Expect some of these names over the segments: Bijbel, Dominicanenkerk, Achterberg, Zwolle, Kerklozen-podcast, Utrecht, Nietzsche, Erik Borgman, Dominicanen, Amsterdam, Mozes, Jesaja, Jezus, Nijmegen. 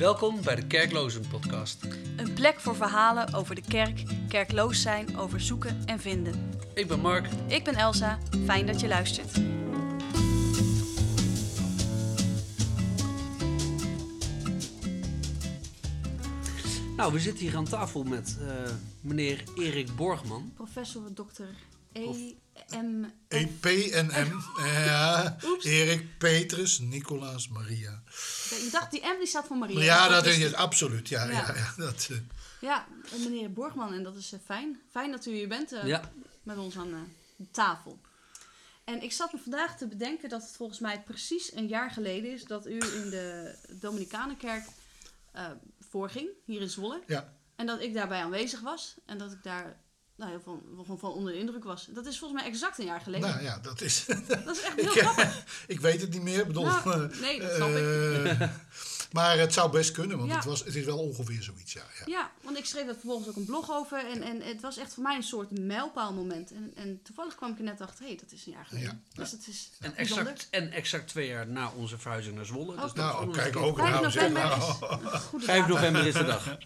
Welkom bij de Kerklozen-podcast. Een plek voor verhalen over de kerk, kerkloos zijn, over zoeken en vinden. Ik ben Mark. Ik ben Elsa. Fijn dat je luistert. Nou, we zitten hier aan tafel met meneer Erik Borgman. Professor dokter E.P. en M. Ja, Erik, Petrus, Nicolaas, Maria. Je dacht, die M die staat voor Maria. Ja, dat is het, absoluut. Ja, meneer Borgman, en dat is fijn. Fijn dat u hier bent met ons aan de tafel. En ik zat me vandaag te bedenken dat het volgens mij precies een jaar geleden is dat u in de Dominicanenkerk voorging, hier in Zwolle. Ja. En dat ik daarbij aanwezig was en dat ik daar... Nou, van onder de indruk was. Dat is volgens mij exact een jaar geleden. Nou ja, dat is... Dat is echt heel grappig. Ik weet het niet meer. Bedoel, nee, dat snap ik. Maar het zou best kunnen, want het is wel ongeveer zoiets. Ja, want ik schreef er vervolgens ook een blog over. En het was echt voor mij een soort mijlpaalmoment. En toevallig kwam ik er net achter, dat is een jaar geleden. Ja. Dus dat is exact 2 jaar na onze verhuizing naar Zwolle. Oh, dus nou, kijk, ook 5 november is de dag.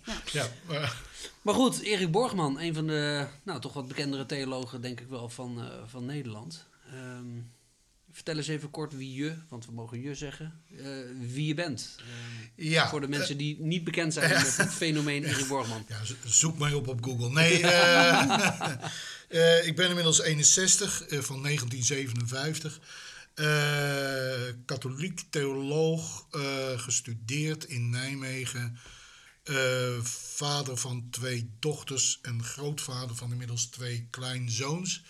Maar goed, Erik Borgman, een van de toch wat bekendere theologen, denk ik wel, van Nederland. Vertel eens even kort want we mogen je zeggen, wie je bent. Voor de mensen die niet bekend zijn met het fenomeen Erik Borgman. Ja, zoek mij op Google. Nee, ik ben inmiddels 61, van 1957. Katholiek theoloog, gestudeerd in Nijmegen. Vader van 2 dochters en grootvader van inmiddels 2 kleinzoons.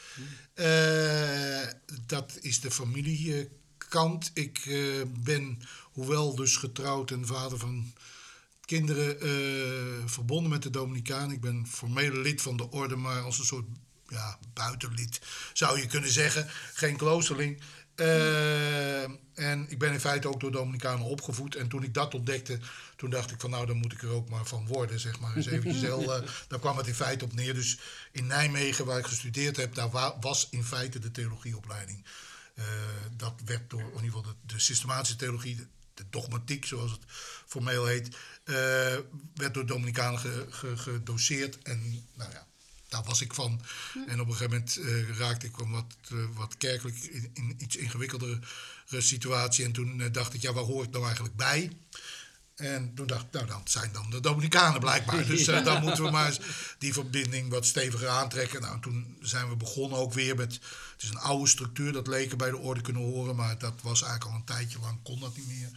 Dat is de familiekant. Ik ben, hoewel dus getrouwd en vader van kinderen, verbonden met de Dominicanen. Ik ben formeel lid van de orde, maar als een soort buitenlid zou je kunnen zeggen. Geen kloosterling. En ik ben in feite ook door Dominicanen opgevoed. En toen ik dat ontdekte, toen dacht ik van dan moet ik er ook maar van worden, zeg maar. Dus eventjes daar kwam het in feite op neer. Dus in Nijmegen, waar ik gestudeerd heb, daar was in feite de theologieopleiding. Dat werd door, in ieder geval de systematische theologie, de dogmatiek zoals het formeel heet, werd door Dominicanen gedoseerd. En daar was ik van. En op een gegeven moment raakte ik wat kerkelijk in iets ingewikkeldere situatie. En toen dacht ik, waar hoor ik nou eigenlijk bij? En toen dacht ik, dat zijn dan de Dominicanen blijkbaar. Dus dan moeten we maar eens die verbinding wat steviger aantrekken. Nou, toen zijn we begonnen ook weer met... Het is een oude structuur, dat leken bij de orde kunnen horen. Maar dat was eigenlijk al een tijdje lang, kon dat niet meer.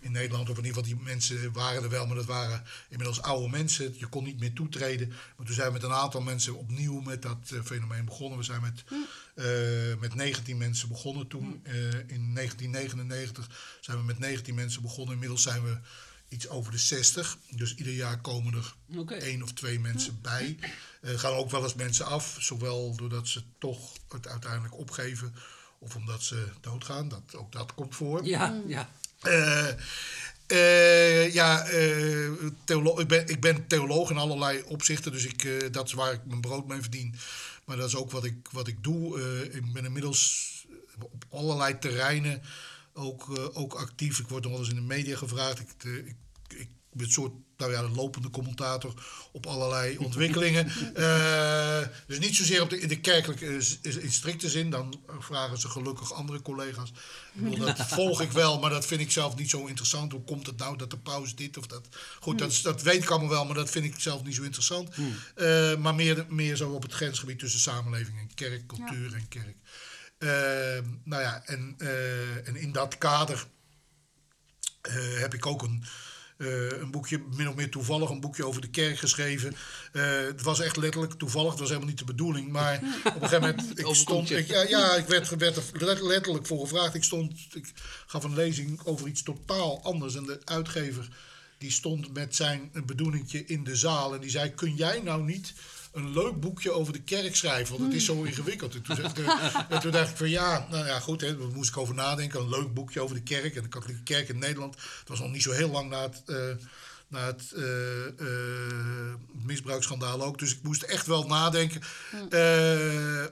In Nederland, of in ieder geval, die mensen waren er wel, maar dat waren inmiddels oude mensen. Je kon niet meer toetreden. Maar toen zijn we met een aantal mensen opnieuw met dat fenomeen begonnen. We zijn met 19 mensen begonnen toen. In 1999 zijn we met 19 mensen begonnen. Inmiddels zijn we iets over de 60. Dus ieder jaar komen er 1 of 2 mensen bij. Gaan ook wel eens mensen af. Zowel doordat ze toch het uiteindelijk opgeven, of omdat ze doodgaan. Ook dat komt voor. Ja. Ik ben theoloog in allerlei opzichten, dus dat is waar ik mijn brood mee verdien. Maar dat is ook wat ik doe. Ik ben inmiddels op allerlei terreinen ook actief. Ik word nog wel eens in de media gevraagd. Ik ben een soort lopende commentator op allerlei ontwikkelingen. Dus niet zozeer in de kerkelijke, in strikte zin. Dan vragen ze gelukkig andere collega's. Dat volg ik wel, maar dat vind ik zelf niet zo interessant. Hoe komt het nou dat de paus dit of dat... Goed, dat weet ik allemaal wel, maar dat vind ik zelf niet zo interessant. Maar meer zo op het grensgebied tussen samenleving en kerk, cultuur en kerk. En in dat kader heb ik ook een boekje, min of meer toevallig, een boekje over de kerk geschreven. Het was echt letterlijk toevallig, het was helemaal niet de bedoeling. Maar op een gegeven moment, ik werd er letterlijk voor gevraagd. Ik gaf een lezing over iets totaal anders. En de uitgever die stond met zijn bedoelingtje in de zaal. En die zei, kun jij nou niet een leuk boekje over de kerk schrijven? Want het is zo ingewikkeld. En toen dacht ik van goed, daar moest ik over nadenken. Een leuk boekje over de kerk en de katholieke kerk in Nederland. Het was nog niet zo heel lang na het misbruiksschandaal ook. Dus ik moest echt wel nadenken.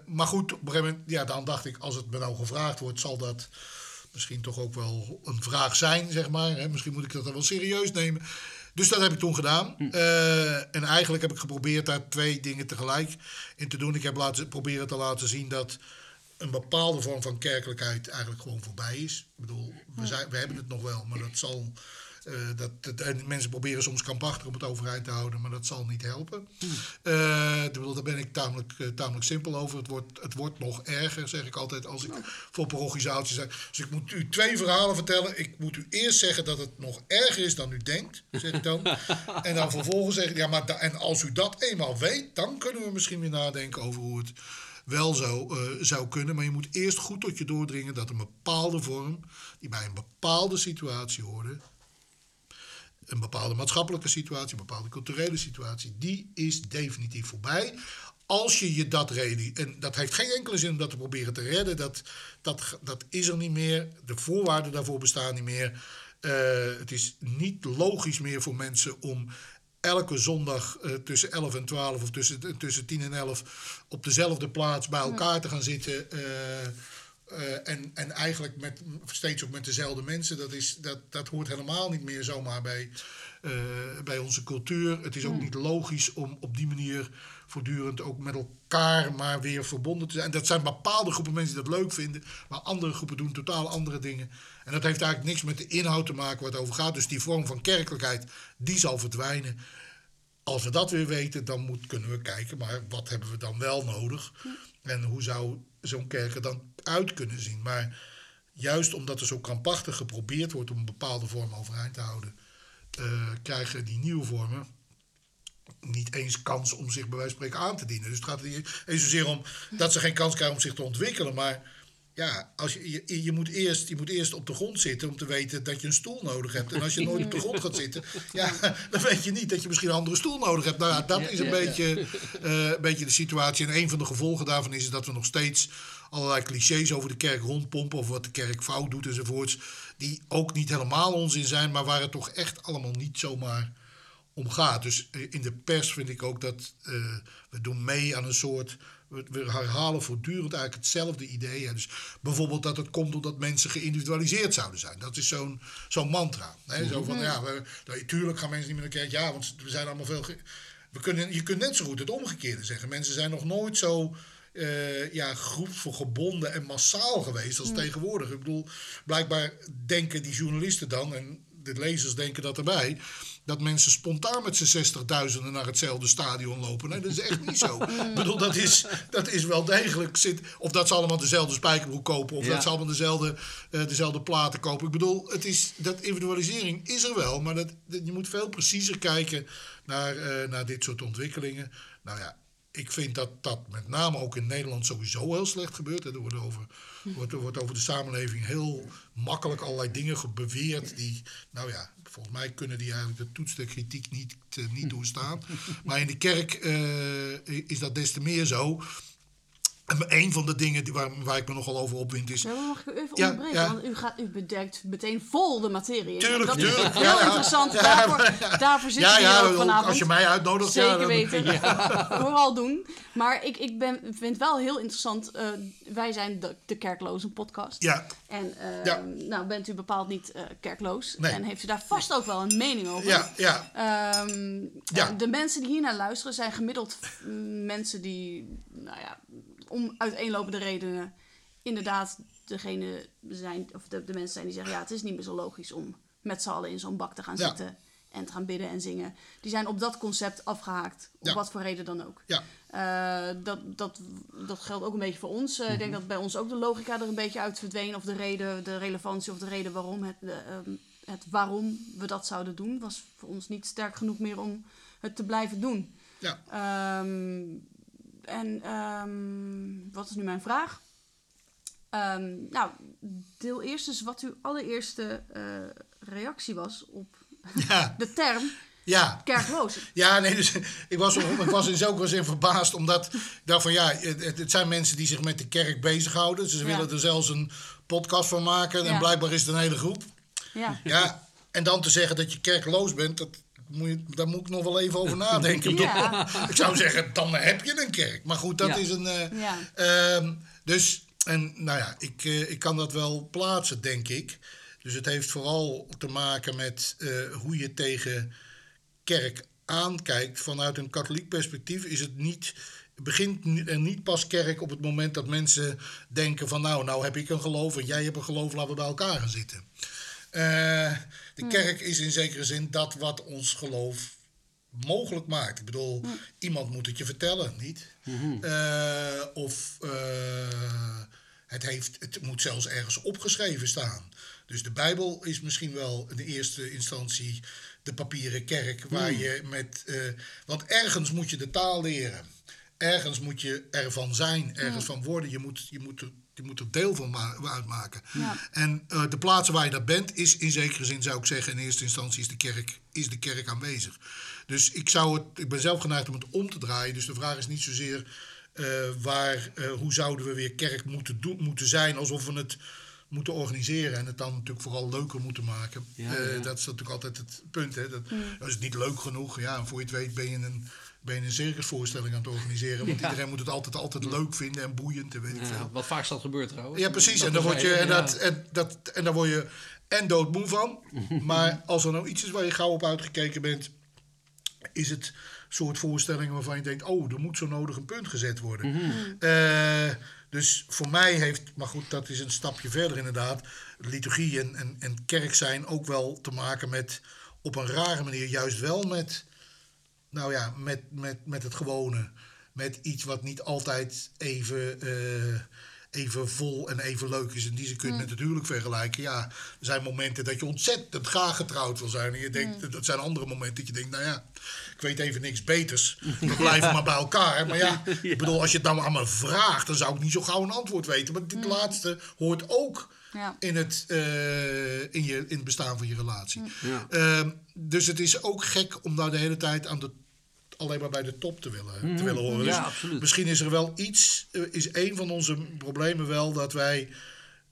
Maar goed, op een gegeven moment, dan dacht ik, als het me nou gevraagd wordt, zal dat misschien toch ook wel een vraag zijn, zeg maar. Misschien moet ik dat dan wel serieus nemen. Dus dat heb ik toen gedaan. En eigenlijk heb ik geprobeerd daar twee dingen tegelijk in te doen. Ik heb proberen te laten zien dat een bepaalde vorm van kerkelijkheid eigenlijk gewoon voorbij is. Ik bedoel, we hebben het nog wel, maar dat zal... mensen proberen soms krampachtig om het overeind te houden, maar dat zal niet helpen. Daar ben ik tamelijk simpel over. Het wordt nog erger, zeg ik altijd, als ik voor parochisatie zeg. Dus ik moet u twee verhalen vertellen. Ik moet u eerst zeggen dat het nog erger is dan u denkt, zeg ik dan. En dan vervolgens zeg ik, ja, maar en als u dat eenmaal weet, dan kunnen we misschien weer nadenken over hoe het wel zou kunnen. Maar je moet eerst goed tot je doordringen dat een bepaalde vorm, die bij een bepaalde situatie hoorde, een bepaalde maatschappelijke situatie, een bepaalde culturele situatie, die is definitief voorbij. Als je je dat realiseert, en dat heeft geen enkele zin om dat te proberen te redden, dat is er niet meer, de voorwaarden daarvoor bestaan niet meer. Het is niet logisch meer voor mensen om elke zondag tussen 11 en 12... of tussen 10 en 11 op dezelfde plaats bij elkaar te gaan zitten. En eigenlijk steeds ook met dezelfde mensen. Dat hoort helemaal niet meer zomaar bij onze cultuur. Het is ook niet logisch om op die manier voortdurend ook met elkaar maar weer verbonden te zijn. En dat zijn bepaalde groepen mensen die dat leuk vinden, maar andere groepen doen totaal andere dingen. En dat heeft eigenlijk niks met de inhoud te maken waar het over gaat. Dus die vorm van kerkelijkheid, die zal verdwijnen. Als we dat weer weten, dan kunnen we kijken, maar wat hebben we dan wel nodig? En hoe zou zo'n kerk er dan uit kunnen zien? Maar juist omdat er zo krampachtig geprobeerd wordt om een bepaalde vorm overeind te houden, krijgen die nieuwe vormen niet eens kans om zich bij wijze van spreken aan te dienen. Dus het gaat er niet eens zozeer om dat ze geen kans krijgen om zich te ontwikkelen. Maar ja, je moet eerst op de grond zitten om te weten dat je een stoel nodig hebt. En als je nooit op de grond gaat zitten, dan weet je niet dat je misschien een andere stoel nodig hebt. Nou ja, dat is een beetje de situatie. En een van de gevolgen daarvan is dat we nog steeds allerlei clichés over de kerk rondpompen, of wat de kerk fout doet enzovoorts, die ook niet helemaal onzin zijn, maar waar het toch echt allemaal niet zomaar om gaat. Dus in de pers vind ik ook dat we doen mee aan een soort... We herhalen voortdurend eigenlijk hetzelfde idee. Dus bijvoorbeeld dat het komt omdat mensen geïndividualiseerd zouden zijn. Dat is zo'n mantra. Hè? Zo van, tuurlijk gaan mensen niet meer naar de kerk. Ja, want we zijn allemaal veel... Je kunt net zo goed het omgekeerde zeggen. Mensen zijn nog nooit zo groepsgebonden en massaal geweest als tegenwoordig. Ik bedoel, blijkbaar denken die journalisten dan... en de lezers denken dat erbij... dat mensen spontaan met z'n 60.000 naar hetzelfde stadion lopen. Nee, dat is echt niet zo. Ik bedoel, dat is wel degelijk... Of dat ze allemaal dezelfde spijkerbroek kopen... of dat ze allemaal dezelfde platen kopen. Ik bedoel, dat individualisering is er wel... maar je moet veel preciezer kijken naar dit soort ontwikkelingen. Nou ja, ik vind dat met name ook in Nederland sowieso heel slecht gebeurt. Er wordt over de samenleving heel makkelijk allerlei dingen beweerd... die, nou ja... Volgens mij kunnen die eigenlijk de toets der kritiek niet doorstaan. Maar in de kerk is dat des te meer zo. En een van de dingen waar ik me nogal over opwind is... Ja, mag ik u even onderbreken? Ja. Want u bedekt meteen vol de materie. Tuurlijk. Heel interessant. Ja, daarvoor zitten we hier ook vanavond. Als je mij uitnodigt... Zeker weten. Vooral doen. Maar ik vind het wel heel interessant. Wij zijn de Kerklozen-podcast. Ja. En nou bent u bepaald niet kerkloos. Nee. En heeft u daar vast ook wel een mening over. Ja. De mensen die hiernaar luisteren zijn gemiddeld mensen die... Nou ja, om uiteenlopende redenen inderdaad degene zijn, of de mensen zijn die zeggen... ja, het is niet meer zo logisch om met z'n allen in zo'n bak te gaan zitten... en te gaan bidden en zingen. Die zijn op dat concept afgehaakt. Om wat voor reden dan ook. Ja. Dat geldt ook een beetje voor ons. Ik denk dat bij ons ook de logica er een beetje uit verdween... of de reden, de relevantie of de reden waarom het waarom we dat zouden doen... was voor ons niet sterk genoeg meer om het te blijven doen. Ja. Wat is nu mijn vraag? Nou, deel eerst eens wat uw allereerste reactie was op de term kerkloos. Ja, nee, dus ik was in zo'n zin verbaasd, omdat ik dacht van het zijn mensen die zich met de kerk bezighouden. Ze willen er zelfs een podcast van maken en blijkbaar is het een hele groep. Ja, en dan te zeggen dat je kerkloos bent, daar moet ik nog wel even over nadenken. Ik zou zeggen, dan heb je een kerk. Maar goed, dat is een... ik kan dat wel plaatsen, denk ik. Dus het heeft vooral te maken met hoe je tegen kerk aankijkt vanuit een katholiek perspectief, is het niet... begint en niet pas kerk op het moment dat mensen denken van... nou heb ik een geloof en jij hebt een geloof, laten we bij elkaar gaan zitten. De kerk is in zekere zin dat wat ons geloof mogelijk maakt. Ik bedoel, iemand moet het je vertellen, niet? Het moet zelfs ergens opgeschreven staan. Dus de Bijbel is misschien wel in de eerste instantie de papieren kerk... waar je met... want ergens moet je de taal leren... Ergens moet je ervan zijn, ergens van worden. Je moet er deel van uitmaken. Ja. En de plaats waar je dat bent is in zekere zin, zou ik zeggen... in eerste instantie is de kerk aanwezig. Dus ik ben zelf geneigd om het om te draaien. Dus de vraag is niet zozeer hoe zouden we weer kerk moeten zijn... alsof we het moeten organiseren en het dan natuurlijk vooral leuker moeten maken. Ja, ja. Dat is natuurlijk altijd het punt. Hè? Dat is niet leuk genoeg. Ja, en voor je het weet ben je een circusvoorstelling aan het organiseren. Want iedereen moet het altijd leuk vinden en boeiend en weet ik veel. Wat vaak zal gebeuren trouwens. Ja, precies. En daar word je en doodmoe van. Maar als er nou iets is waar je gauw op uitgekeken bent... is het soort voorstellingen waarvan je denkt... oh, er moet zo nodig een punt gezet worden. Dus voor mij heeft... maar goed, dat is een stapje verder inderdaad... liturgie en kerk zijn ook wel te maken met... op een rare manier juist wel met... nou ja, met het gewone. Met iets wat niet altijd even vol en even leuk is. En die ze kunnen met het huwelijk vergelijken. Ja, er zijn momenten dat je ontzettend graag getrouwd wil zijn. En je denkt, dat zijn andere momenten dat je denkt... nou ja, ik weet even niks beters. We blijven maar bij elkaar. Maar ja, ik bedoel, als je het nou aan me vraagt... dan zou ik niet zo gauw een antwoord weten. Maar dit laatste hoort ook... ja. In het bestaan van je relatie. Ja. Dus het is ook gek om daar de hele tijd alleen maar bij de top te willen horen. Ja, dus misschien is er wel iets... is een van onze problemen wel dat wij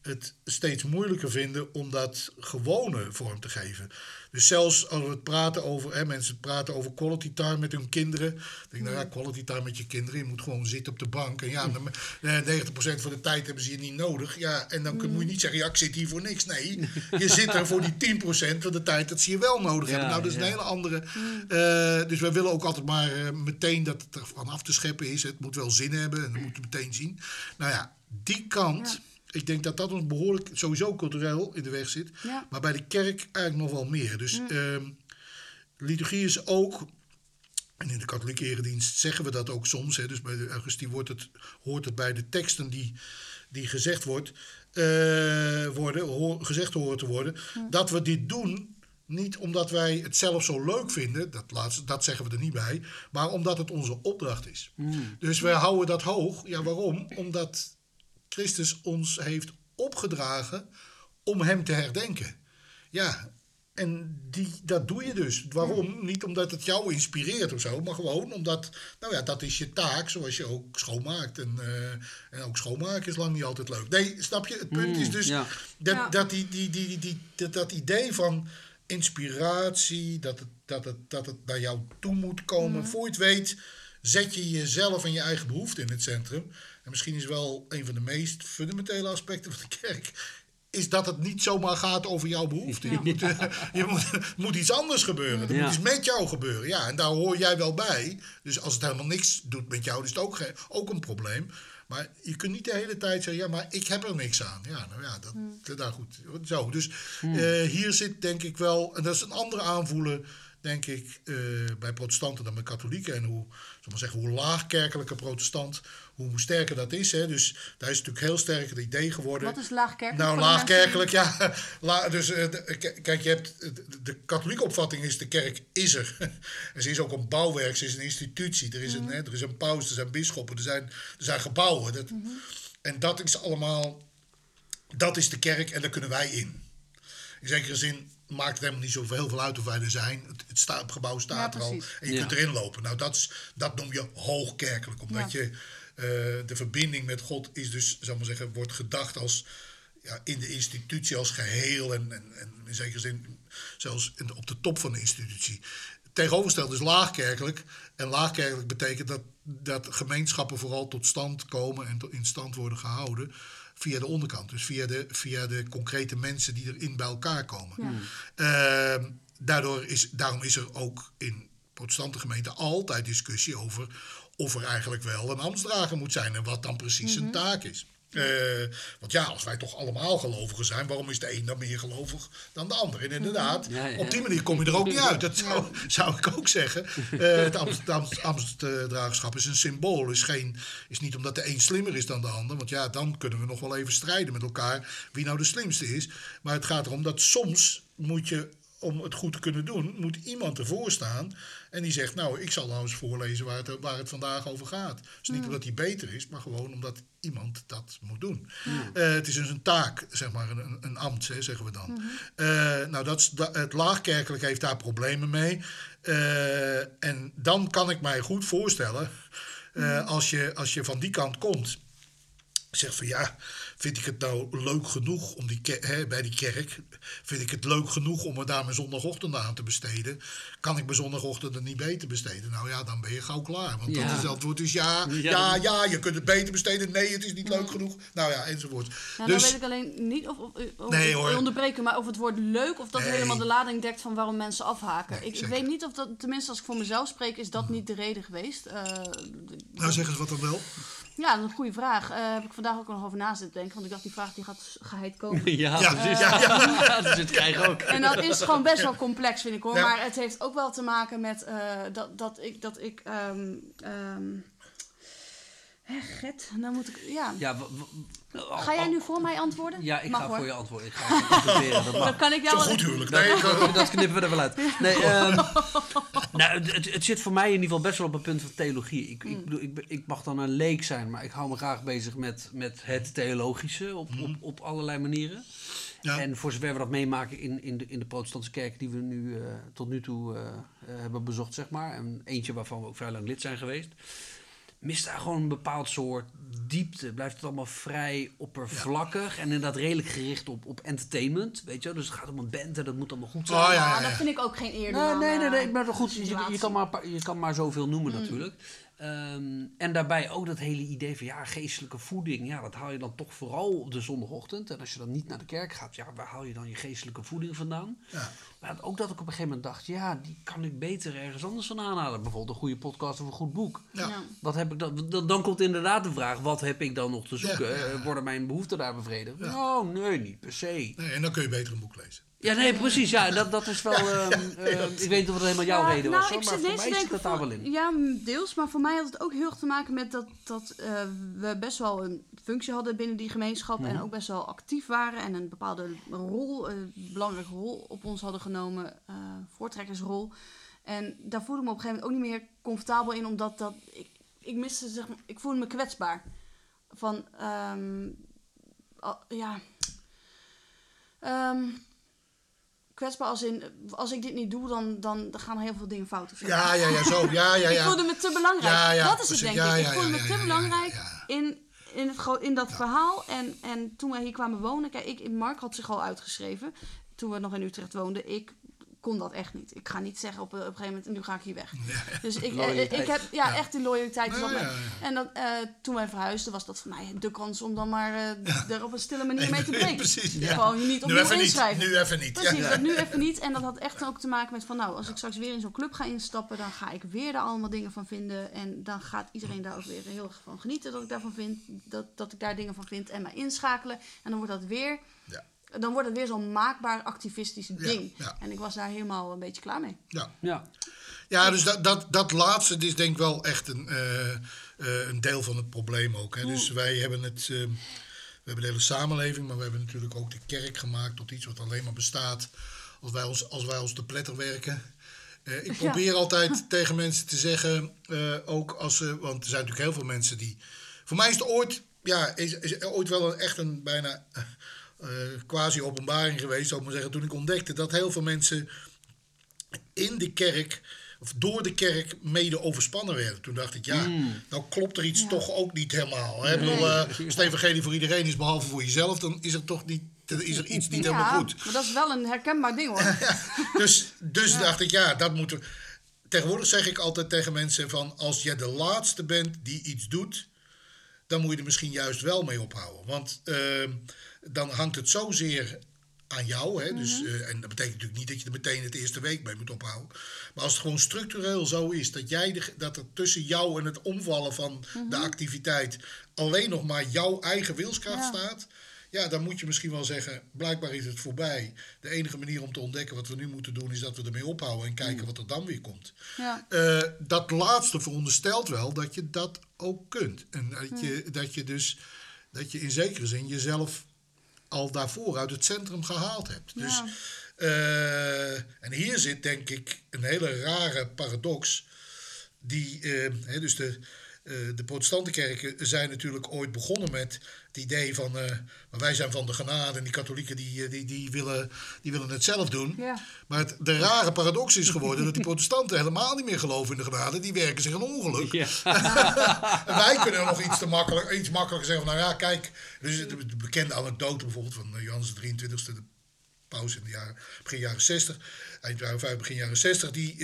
het steeds moeilijker vinden... om dat gewone vorm te geven. Dus zelfs als we het praten over... mensen praten over quality time met hun kinderen. Dan denk ik, quality time met je kinderen. Je moet gewoon zitten op de bank. En 90% van de tijd hebben ze je niet nodig. Ja, en dan moet je niet zeggen, ja, ik zit hier voor niks. Nee, je zit er voor die 10% van de tijd dat ze je wel nodig hebben. Nou, dat is een hele andere... dus wij willen ook altijd maar meteen dat het er van af te scheppen is. Het moet wel zin hebben en dat moet je meteen zien. Nou ja, die kant... ja. Ik denk dat ons behoorlijk sowieso cultureel in de weg zit. Ja. Maar bij de kerk eigenlijk nog wel meer. Dus liturgie is ook... en in de katholieke eredienst zeggen we dat ook soms. Hè, dus bij de Augustie hoort het bij de teksten die gezegd horen te worden. Dat we dit doen... niet omdat wij het zelf zo leuk vinden, dat zeggen we er niet bij... maar omdat het onze opdracht is. Dus we houden dat hoog. Ja, waarom? Omdat... Christus ons heeft opgedragen om hem te herdenken. Ja, en dat doe je dus. Waarom? Niet omdat het jou inspireert of zo, maar gewoon omdat... nou ja, dat is je taak, zoals je ook schoonmaakt. En ook schoonmaken is lang niet altijd leuk. Nee, snap je? Het punt is dus dat idee van inspiratie... dat het naar jou toe moet komen. Voor je het weet, zet je jezelf en je eigen behoeften in het centrum... En misschien is wel een van de meest fundamentele aspecten van de kerk... is dat het niet zomaar gaat over jouw behoeften. Je moet iets anders gebeuren. Er moet iets met jou gebeuren. Ja, en daar hoor jij wel bij. Dus als het helemaal niks doet met jou, is het ook een probleem. Maar je kunt niet de hele tijd zeggen... ja, maar ik heb er niks aan. Ja, nou ja, daar goed. Zo, dus hier zit denk ik wel... en dat is een andere aanvoelen... denk ik, bij protestanten dan bij katholieken. En hoe laagkerkelijke protestant, hoe sterker dat is. Hè? Dus daar is natuurlijk heel sterk het idee geworden. Wat is laagkerkelijk? Nou, laagkerkelijk, ja. Kijk, je hebt... De katholieke opvatting is, de kerk is er. En ze is ook een bouwwerk, ze is een institutie. Er is een paus, er zijn bisschoppen, er zijn gebouwen. En dat is allemaal... dat is de kerk en daar kunnen wij in. In zekere zin... maakt het helemaal niet zo heel veel uit of wij er zijn. Het gebouw staat er al en je kunt erin lopen. Nou, dat noem je hoogkerkelijk. Omdat je de verbinding met God is dus, zal ik maar zeggen, wordt gedacht als in de institutie als geheel. En in zekere zin zelfs op de top van de institutie. Tegenovergesteld is laagkerkelijk. En laagkerkelijk betekent dat gemeenschappen vooral tot stand komen en in stand worden gehouden. Via de onderkant, dus via de concrete mensen die erin bij elkaar komen. Daarom is er ook in protestante gemeenten altijd discussie over of er eigenlijk wel een ambtsdrager moet zijn en wat dan precies zijn taak is. Want ja, als wij toch allemaal gelovigen zijn, waarom is de een dan meer gelovig dan de ander? En inderdaad, op die manier kom je er ook niet uit. Dat zou ik ook zeggen. Het ambtsdragerschap is een symbool. Is niet omdat de een slimmer is dan de ander. Want ja, dan kunnen we nog wel even strijden met elkaar wie nou de slimste is. Maar het gaat erom dat soms moet je, om het goed te kunnen doen, moet iemand ervoor staan en die zegt, nou, ik zal nou eens voorlezen waar het vandaag over gaat. Dus niet omdat hij beter is, maar gewoon omdat iemand dat moet doen. Het is dus een taak, zeg maar, een ambt, hè, zeggen we dan. Nou, het laagkerkelijk heeft daar problemen mee. En dan kan ik mij goed voorstellen, als je van die kant komt, zeg van ja, vind ik het nou leuk genoeg om bij die kerk? Vind ik het leuk genoeg om er daar mijn zondagochtend aan te besteden? Kan ik mijn zondagochtend er niet beter besteden? Nou ja, dan ben je gauw klaar. Want dat is het antwoord. Dus ja, je kunt het beter besteden. Nee, het is niet leuk genoeg. Nou ja, enzovoort. Ja, dus, dan weet ik alleen niet of onderbreken, maar of het woord leuk, of dat helemaal de lading dekt van waarom mensen afhaken. Nee, ik weet niet of dat, tenminste als ik voor mezelf spreek, is dat niet de reden geweest. Nou, zeg eens wat dan wel. Ja, dat is een goede vraag. Daar heb ik vandaag ook nog over na zitten denken. Want ik dacht, die vraag die gaat geheid komen. Ja, precies. Dus het krijg ook. En dat is gewoon best wel complex, vind ik hoor. Ja. Maar het heeft ook wel te maken met dat ik... Gert, dan moet ik... Ja. Ga jij nu voor mij antwoorden? Ja, ik mag, ga hoor. Voor je antwoorden. Ik ga het proberen. Dat mag. Dat kan ik jou zo goed huwelijk. Dat knippen we er wel uit. Nee, het zit voor mij in ieder geval best wel op een punt van theologie. Ik mag dan een leek zijn, maar ik hou me graag bezig met het theologische op allerlei manieren. Ja. En voor zover we dat meemaken in de protestantse kerk die we nu tot nu toe hebben bezocht, zeg maar. En eentje waarvan we ook vrij lang lid zijn geweest. Mist daar gewoon een bepaald soort diepte. Blijft het allemaal vrij oppervlakkig. En inderdaad redelijk gericht op entertainment. Weet je wel? Dus het gaat om een band en dat moet allemaal goed zijn. Oh, ja. Dat vind ik ook geen eer. Nee, maar goed. Je kan maar zoveel noemen natuurlijk. En daarbij ook dat hele idee van geestelijke voeding. Ja, dat haal je dan toch vooral op de zondagochtend. En als je dan niet naar de kerk gaat, waar haal je dan je geestelijke voeding vandaan? Ja. Maar ook dat ik op een gegeven moment dacht, die kan ik beter ergens anders van aanhalen. Bijvoorbeeld een goede podcast of een goed boek. Ja. Ja. Wat heb ik dan komt inderdaad de vraag, wat heb ik dan nog te zoeken? Ja. Worden mijn behoeften daar bevredigd? Ja. Oh, nee, niet per se. Nee, en dan kun je beter een boek lezen. Ja, nee, precies. Ja, dat is wel... ik weet niet of dat helemaal jouw reden was. Nou, maar voor mij zit dat daar wel in. Ja, deels. Maar voor mij had het ook heel erg te maken met dat we best wel een functie hadden binnen die gemeenschap. Mm-hmm. En ook best wel actief waren. En een bepaalde rol, belangrijke rol op ons hadden genomen. Voortrekkersrol. En daar voelde ik me op een gegeven moment ook niet meer comfortabel in. Omdat ik miste, zeg maar, ik voelde me kwetsbaar. Van, kwetsbaar als in, als ik dit niet doe, dan gaan heel veel dingen fout. Ja. Ik voelde me te belangrijk. Ja, dat is precies, het, denk ik. Ik voelde me te belangrijk in dat verhaal. En toen wij hier kwamen wonen, kijk, Mark had zich al uitgeschreven. Toen we nog in Utrecht woonden, ik kon dat echt niet. Ik ga niet zeggen op een gegeven moment, nu ga ik hier weg. Ja. Dus ik heb echt die loyaliteit. En dat, toen wij verhuisden, was dat voor mij de kans om dan maar er op een stille manier mee te breken. Precies. Ja. Gewoon niet opnieuw inschrijven. Nu even niet. Precies, dat nu even niet. En dat had echt ook te maken met van, nou, als ik straks weer in zo'n club ga instappen, dan ga ik weer daar allemaal dingen van vinden. En dan gaat iedereen daar ook weer heel erg van genieten dat ik daarvan vind. Dat ik daar dingen van vind en mij inschakelen. En dan wordt dat weer... Ja. Dan wordt het weer zo'n maakbaar activistisch ding. Ja. En ik was daar helemaal een beetje klaar mee. Ja, dus dat laatste is denk ik wel echt een deel van het probleem ook. Hè. Dus wij hebben we hebben de hele samenleving, maar we hebben natuurlijk ook de kerk gemaakt tot iets wat alleen maar bestaat als wij ons te pletter werken. Ik probeer altijd tegen mensen te zeggen, ook als ze... Want er zijn natuurlijk heel veel mensen die... Voor mij is het ooit, ooit wel echt een bijna... quasi openbaring geweest, zou ik maar zeggen, toen ik ontdekte dat heel veel mensen in de kerk of door de kerk mede overspannen werden. Toen dacht ik, nou klopt er iets toch ook niet helemaal. Hè? Nee. Ik bedoel, als het evangelie voor iedereen is behalve voor jezelf, dan is er toch niet, is er iets niet helemaal goed. Maar dat is wel een herkenbaar ding hoor. Dus dacht ik, dat moeten we... Tegenwoordig zeg ik altijd tegen mensen van, als jij de laatste bent die iets doet, dan moet je er misschien juist wel mee ophouden. Want dan hangt het zozeer aan jou. Hè? Mm-hmm. En dat betekent natuurlijk niet dat je er meteen het eerste week mee moet ophouden. Maar als het gewoon structureel zo is dat, dat er tussen jou en het omvallen van mm-hmm. de activiteit alleen nog maar jouw eigen wilskracht staat. Ja, dan moet je misschien wel zeggen, blijkbaar is het voorbij. De enige manier om te ontdekken wat we nu moeten doen is dat we ermee ophouden en kijken wat er dan weer komt. Ja. Dat laatste veronderstelt wel dat je dat ook kunt. En dat je in zekere zin jezelf al daarvoor uit het centrum gehaald hebt. Ja. Dus, en hier zit denk ik een hele rare paradox. De protestante kerken zijn natuurlijk ooit begonnen met het idee van... maar wij zijn van de genade en die katholieken die willen het zelf doen. Ja. Maar de rare paradox is geworden dat die protestanten helemaal niet meer geloven in de genade. Die werken zich een ongeluk. Ja. En wij kunnen nog iets makkelijker zeggen van... nou ja, kijk, dus de bekende anekdote bijvoorbeeld van Johannes 23e... de paus in de begin jaren 60... eind jaren 5, begin jaren 60, die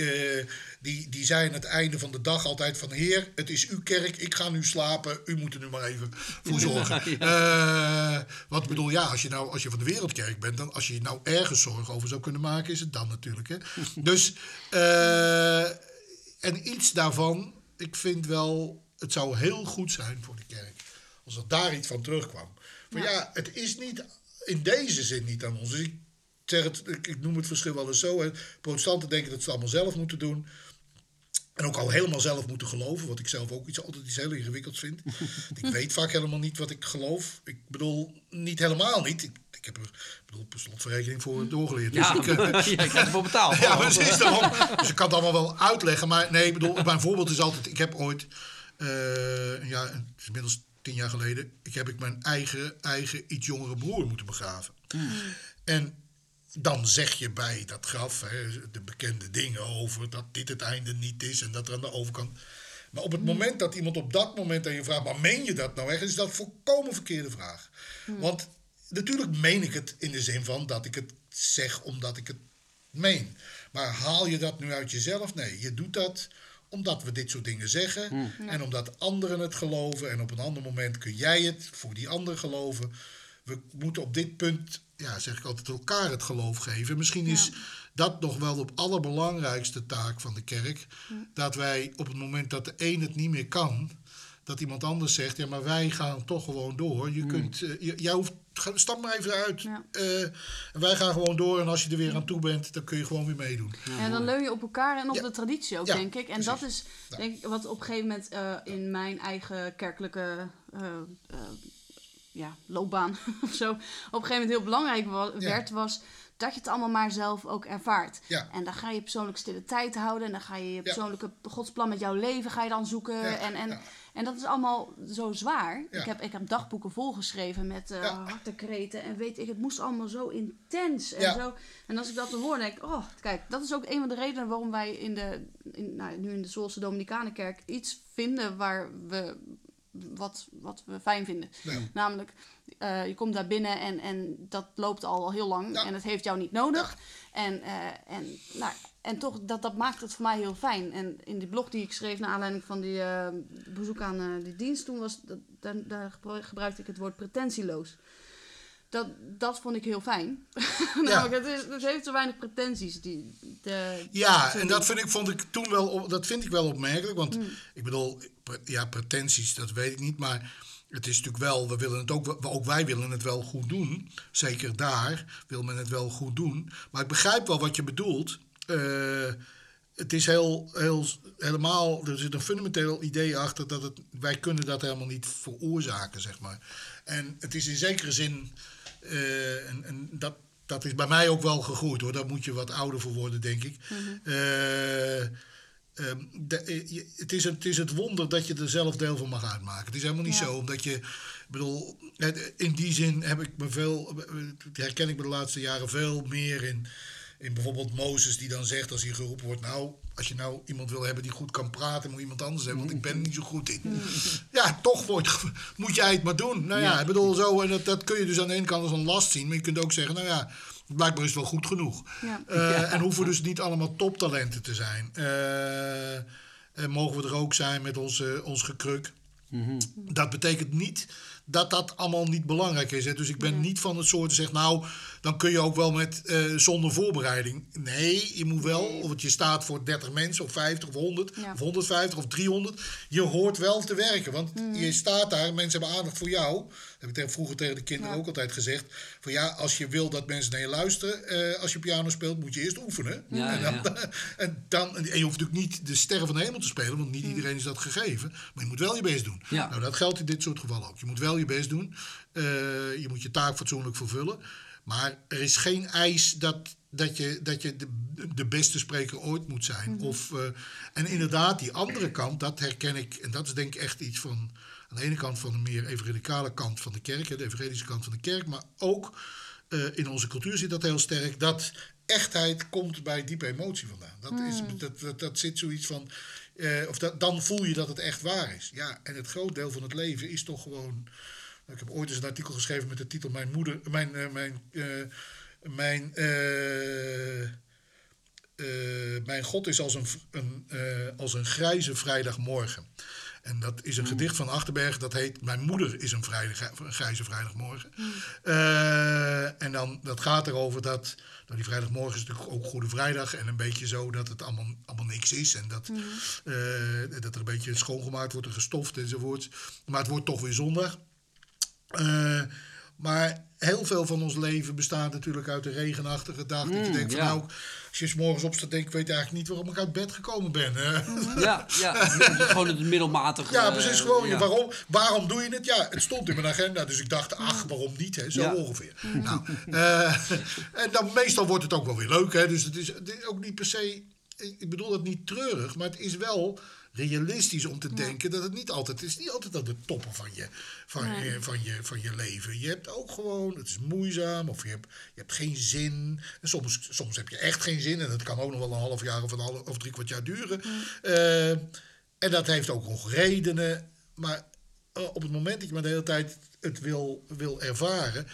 zei aan het einde van de dag altijd van... Heer, het is uw kerk, ik ga nu slapen, u moet er nu maar even voor zorgen. Wat ik bedoel, als je van de wereldkerk bent... als je nou ergens zorgen over zou kunnen maken, is het dan natuurlijk. Hè? Dus, en iets daarvan, ik vind wel... het zou heel goed zijn voor de kerk, als er daar iets van terugkwam. Maar ja, het is niet in deze zin niet aan ons... Dus ik noem het verschil wel eens zo. Hè. Protestanten denken dat ze het allemaal zelf moeten doen. En ook al helemaal zelf moeten geloven. Wat ik zelf ook altijd iets heel ingewikkelds vind. Ik weet vaak helemaal niet wat ik geloof. Ik bedoel, niet helemaal niet. Ik heb per slotverrekening voor doorgeleerd. Dus ik heb ervoor betaald. Ja, precies daarom. Dus ik kan het allemaal wel uitleggen. Maar nee, mijn voorbeeld is altijd... Ik heb ooit, inmiddels 10 jaar geleden... heb ik mijn eigen iets jongere broer moeten begraven. En... dan zeg je bij dat graf de bekende dingen over dat dit het einde niet is en dat er aan de overkant... Maar op het moment dat iemand op dat moment aan je vraagt... maar meen je dat nou echt? Is dat een volkomen verkeerde vraag. Want natuurlijk meen ik het in de zin van dat ik het zeg omdat ik het meen. Maar haal je dat nu uit jezelf? Nee, je doet dat omdat we dit soort dingen zeggen... en omdat anderen het geloven. En op een ander moment kun jij het voor die ander geloven. We moeten op dit punt... Ja, zeg ik altijd, elkaar het geloof geven. Misschien is dat nog wel de allerbelangrijkste taak van de kerk. Dat wij op het moment dat de een het niet meer kan... dat iemand anders zegt, ja, maar wij gaan toch gewoon door. Je kunt, jij hoeft, stap maar even uit. Ja. Wij gaan gewoon door en als je er weer aan toe bent... dan kun je gewoon weer meedoen. Ja, en dan leun je op elkaar en op de traditie ook, denk ik. En precies. Dat is denk ik wat op een gegeven moment in mijn eigen kerkelijke... loopbaan of zo, op een gegeven moment heel belangrijk werd... was dat je het allemaal maar zelf ook ervaart. Ja. En dan ga je persoonlijk stille tijd houden... en dan ga je persoonlijke godsplan met jouw leven ga je dan zoeken. Ja. En dat is allemaal zo zwaar. Ja. Ik heb dagboeken volgeschreven met hartekreten... en weet ik, het moest allemaal zo intens en zo. En als ik dat dan hoor, denk ik... oh, kijk, dat is ook een van de redenen waarom wij nu in de Zwolse Dominicanenkerk... iets vinden waar we... Wat we fijn vinden. Ja. Namelijk, je komt daar binnen en dat loopt al heel lang. Ja. En het heeft jou niet nodig. Ja. En toch, dat maakt het voor mij heel fijn. En in die blog die ik schreef naar aanleiding van die bezoek aan die dienst... toen was daar gebruikte ik het woord pretentieloos. Dat vond ik heel fijn. Het heeft zo weinig pretenties. Dat vind ik wel opmerkelijk. Want ik bedoel, pretenties, dat weet ik niet. Maar het is natuurlijk wel, wij willen het wel goed doen. Zeker daar wil men het wel goed doen. Maar ik begrijp wel wat je bedoelt. Het is helemaal, er zit een fundamenteel idee achter... dat wij kunnen dat helemaal niet veroorzaken, zeg maar. En het is in zekere zin... dat is bij mij ook wel gegroeid, hoor. Daar moet je wat ouder voor worden, denk ik. Mm-hmm. Het is het wonder dat je er zelf deel van mag uitmaken. Het is helemaal niet zo, omdat je... in die zin herken ik me de laatste jaren veel meer in bijvoorbeeld Mozes, die dan zegt als hij geroepen wordt... nou, als je nou iemand wil hebben die goed kan praten... moet iemand anders hebben, want ik ben er niet zo goed in. Ja, toch moet jij het maar doen. Nou ja, ik bedoel zo... en dat kun je dus aan de ene kant als een last zien... maar je kunt ook zeggen, nou ja, blijkbaar is het wel goed genoeg. Ja. En hoeven dus niet allemaal toptalenten te zijn. En mogen we er ook zijn met ons gekruk. Dat betekent niet... dat dat allemaal niet belangrijk is. Hè? Dus ik ben niet van het soort die zegt, nou, dan kun je ook wel met zonder voorbereiding. Nee, je moet wel, of je staat voor 30 mensen, of 50, of 100, of 150, of 300. Je hoort wel te werken, want je staat daar, mensen hebben aandacht voor jou. Dat heb ik vroeger tegen de kinderen ook altijd gezegd. Van ja, als je wil dat mensen naar je luisteren, als je piano speelt, moet je eerst oefenen. Ja, en je hoeft natuurlijk niet de sterren van de hemel te spelen, want niet iedereen is dat gegeven. Maar je moet wel je best doen. Ja. Nou, dat geldt in dit soort gevallen ook. Je moet wel je best doen. Je moet je taak fatsoenlijk vervullen. Maar er is geen eis dat je de beste spreker ooit moet zijn. Mm-hmm. En inderdaad, die andere kant, dat herken ik. En dat is denk ik echt iets van, aan de ene kant van de meer evangelicale kant van de kerk. De evangelische kant van de kerk. Maar ook in onze cultuur zit dat heel sterk. Dat echtheid komt bij diepe emotie vandaan. Dat zit zoiets van... dan voel je dat het echt waar is. Ja, en het groot deel van het leven is toch gewoon... Ik heb ooit eens een artikel geschreven met de titel... Mijn God is als een grijze vrijdagmorgen. En dat is een gedicht van Achterberg. Dat heet Mijn moeder is een grijze vrijdagmorgen. En dan, dat gaat erover dat... Nou, die vrijdagmorgen is natuurlijk ook Goede Vrijdag. En een beetje zo dat het allemaal niks is. En dat er een beetje schoongemaakt wordt en gestoft enzovoort. Maar het wordt toch weer zondag. Maar heel veel van ons leven bestaat natuurlijk uit de regenachtige dag. Dat je denkt van nou, als je 's morgens opstaat, denk ik weet eigenlijk niet waarom ik uit bed gekomen ben. Gewoon het middelmatige. Ja, precies. Gewoon. Ja. Waarom doe je het? Ja, het stond in mijn agenda. Dus ik dacht, ach, waarom niet? Hè? Zo ongeveer. Nou, en dan meestal wordt het ook wel weer leuk. Hè? Dus het is ook niet per se... Ik bedoel dat niet treurig, maar het is wel... realistisch om te denken dat het is niet altijd aan de toppen van je leven. Je hebt ook gewoon, het is moeizaam of je hebt geen zin. En soms heb je echt geen zin en dat kan ook nog wel een half jaar of of drie-kwart jaar duren. En dat heeft ook nog redenen. Maar op het moment dat je maar de hele tijd het wil ervaren...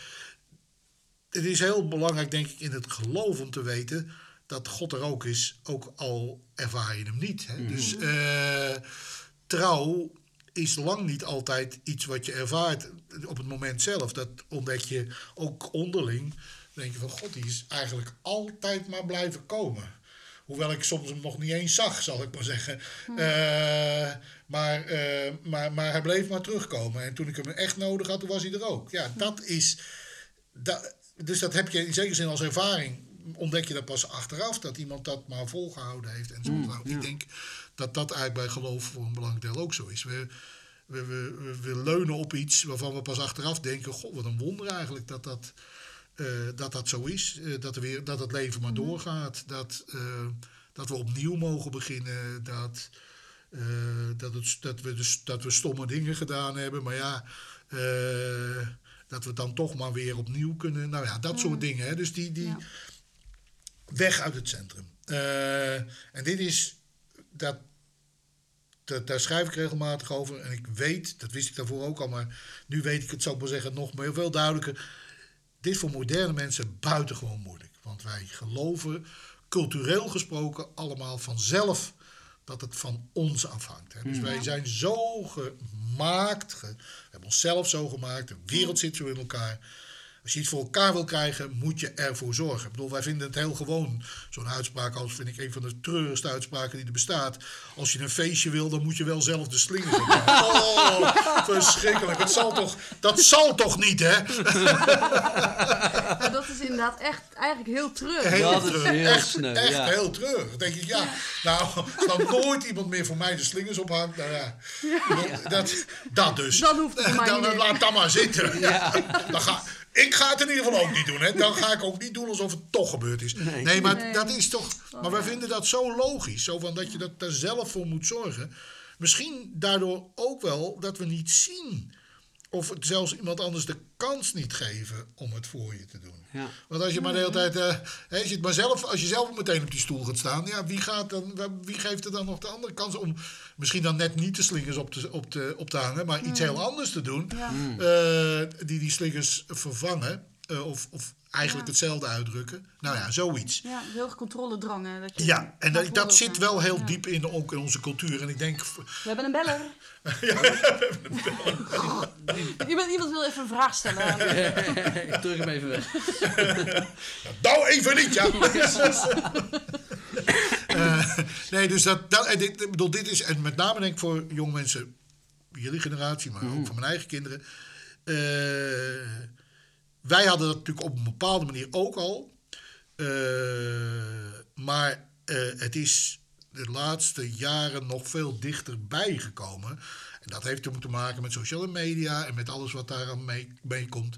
Het is heel belangrijk, denk ik, in het geloof om te weten... dat God er ook is, ook al ervaar je hem niet. Hè? Dus trouw is lang niet altijd iets wat je ervaart op het moment zelf. Dat ontdek je ook onderling. Denk je van God, die is eigenlijk altijd maar blijven komen. Hoewel ik soms hem nog niet eens zag, zal ik maar zeggen. Maar hij bleef maar terugkomen. En toen ik hem echt nodig had, toen was hij er ook. Ja, dat is... Dus dat heb je in zekere zin als ervaring... ontdek je dat pas achteraf, dat iemand dat maar volgehouden heeft. En zo. Ik denk dat dat eigenlijk bij geloof voor een belangrijk deel ook zo is. We leunen op iets waarvan we pas achteraf denken... God, wat een wonder eigenlijk dat zo is. Dat het leven maar doorgaat. Dat we opnieuw mogen beginnen. Dat we stomme dingen gedaan hebben. Maar ja... dat we het dan toch maar weer opnieuw kunnen. Nou ja, dat soort dingen. Hè? Dus die weg uit het centrum. En dit is... daar schrijf ik regelmatig over. En ik weet, dat wist ik daarvoor ook al... maar nu weet ik het, zou ik maar zeggen, nog maar veel duidelijker. Dit is voor moderne mensen buitengewoon moeilijk. Want wij geloven, cultureel gesproken... allemaal vanzelf dat het van ons afhangt. Hè? Dus wij zijn zo gemaakt... We hebben onszelf zo gemaakt. De wereld zit zo in elkaar. Als je iets voor elkaar wil krijgen, moet je ervoor zorgen. Ik bedoel, wij vinden het heel gewoon. Zo'n uitspraak als, vind ik, een van de treurigste uitspraken die er bestaat. Als je een feestje wil, dan moet je wel zelf de slinger doen. Oh, verschrikkelijk. Dat zal toch niet, hè? Maar dat is inderdaad echt eigenlijk heel treurig. Echt heel treurig. Dan denk ik, als dan nooit iemand meer voor mij de slingers ophangt, nou ja. Dat dus. Dat hoeft voor mij niet. Laat dat maar zitten. Ja. Ik ga het in ieder geval ook niet doen. Hè? Dan ga ik ook niet doen alsof het toch gebeurd is. Nee, maar dat is toch... Maar wij vinden dat zo logisch. Zo van dat je dat daar zelf voor moet zorgen. Misschien daardoor ook wel dat we niet zien... of het zelfs iemand anders de kans niet geven om het voor je te doen. Ja. Want als je maar de hele tijd... als je zelf meteen op die stoel gaat staan... ja, wie geeft er dan nog de andere kans om... misschien dan net niet de slingers op te hangen... maar iets heel anders te doen... die slingers vervangen... of eigenlijk hetzelfde uitdrukken. Nou ja, zoiets. Ja, heel veel controledrang. Ja, en dat zit wel heel diep in, ook in onze cultuur. En ik denk... We hebben een beller. Ja, we hebben een beller. Oh, iemand wil even een vraag stellen. Ik druk hem even weg. Nou, even niet, ja. Nee, dus dit is... En met name denk ik voor jonge mensen... jullie generatie, maar ook van mijn eigen kinderen... wij hadden dat natuurlijk op een bepaalde manier ook al. Maar het is de laatste jaren nog veel dichterbij gekomen. En dat heeft te maken met sociale media en met alles wat daaraan mee komt.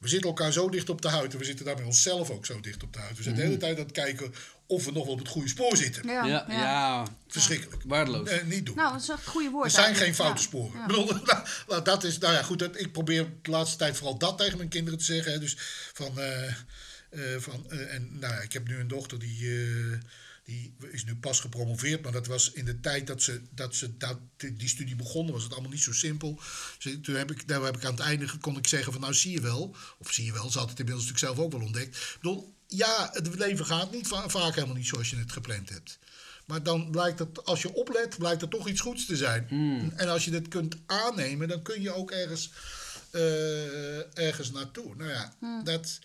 We zitten elkaar zo dicht op de huid. En we zitten daarmee onszelf ook zo dicht op de huid. We zijn de hele tijd aan het kijken of we nog wel op het goede spoor zitten. Ja. Verschrikkelijk. Ja. Waardeloos. Niet doen. Nou, dat is een goede woord. Er zijn eigenlijk geen foute sporen. Ja. Ik bedoel, dat is, nou ja, goed. Ik probeer de laatste tijd vooral dat tegen mijn kinderen te zeggen. Hè. Dus van... en nou ja, ik heb nu een dochter die... die is nu pas gepromoveerd, maar dat was in de tijd dat ze die studie begonnen, was het allemaal niet zo simpel. Dus toen heb ik aan het einde kon ik zeggen van nou zie je wel, ze had het inmiddels natuurlijk zelf ook wel ontdekt. Ik bedoel, ja, het leven gaat niet vaak helemaal niet zoals je het gepland hebt. Maar dan blijkt dat, als je oplet, blijkt er toch iets goeds te zijn. En als je dit kunt aannemen, dan kun je ook ergens naartoe. Nou ja, dat...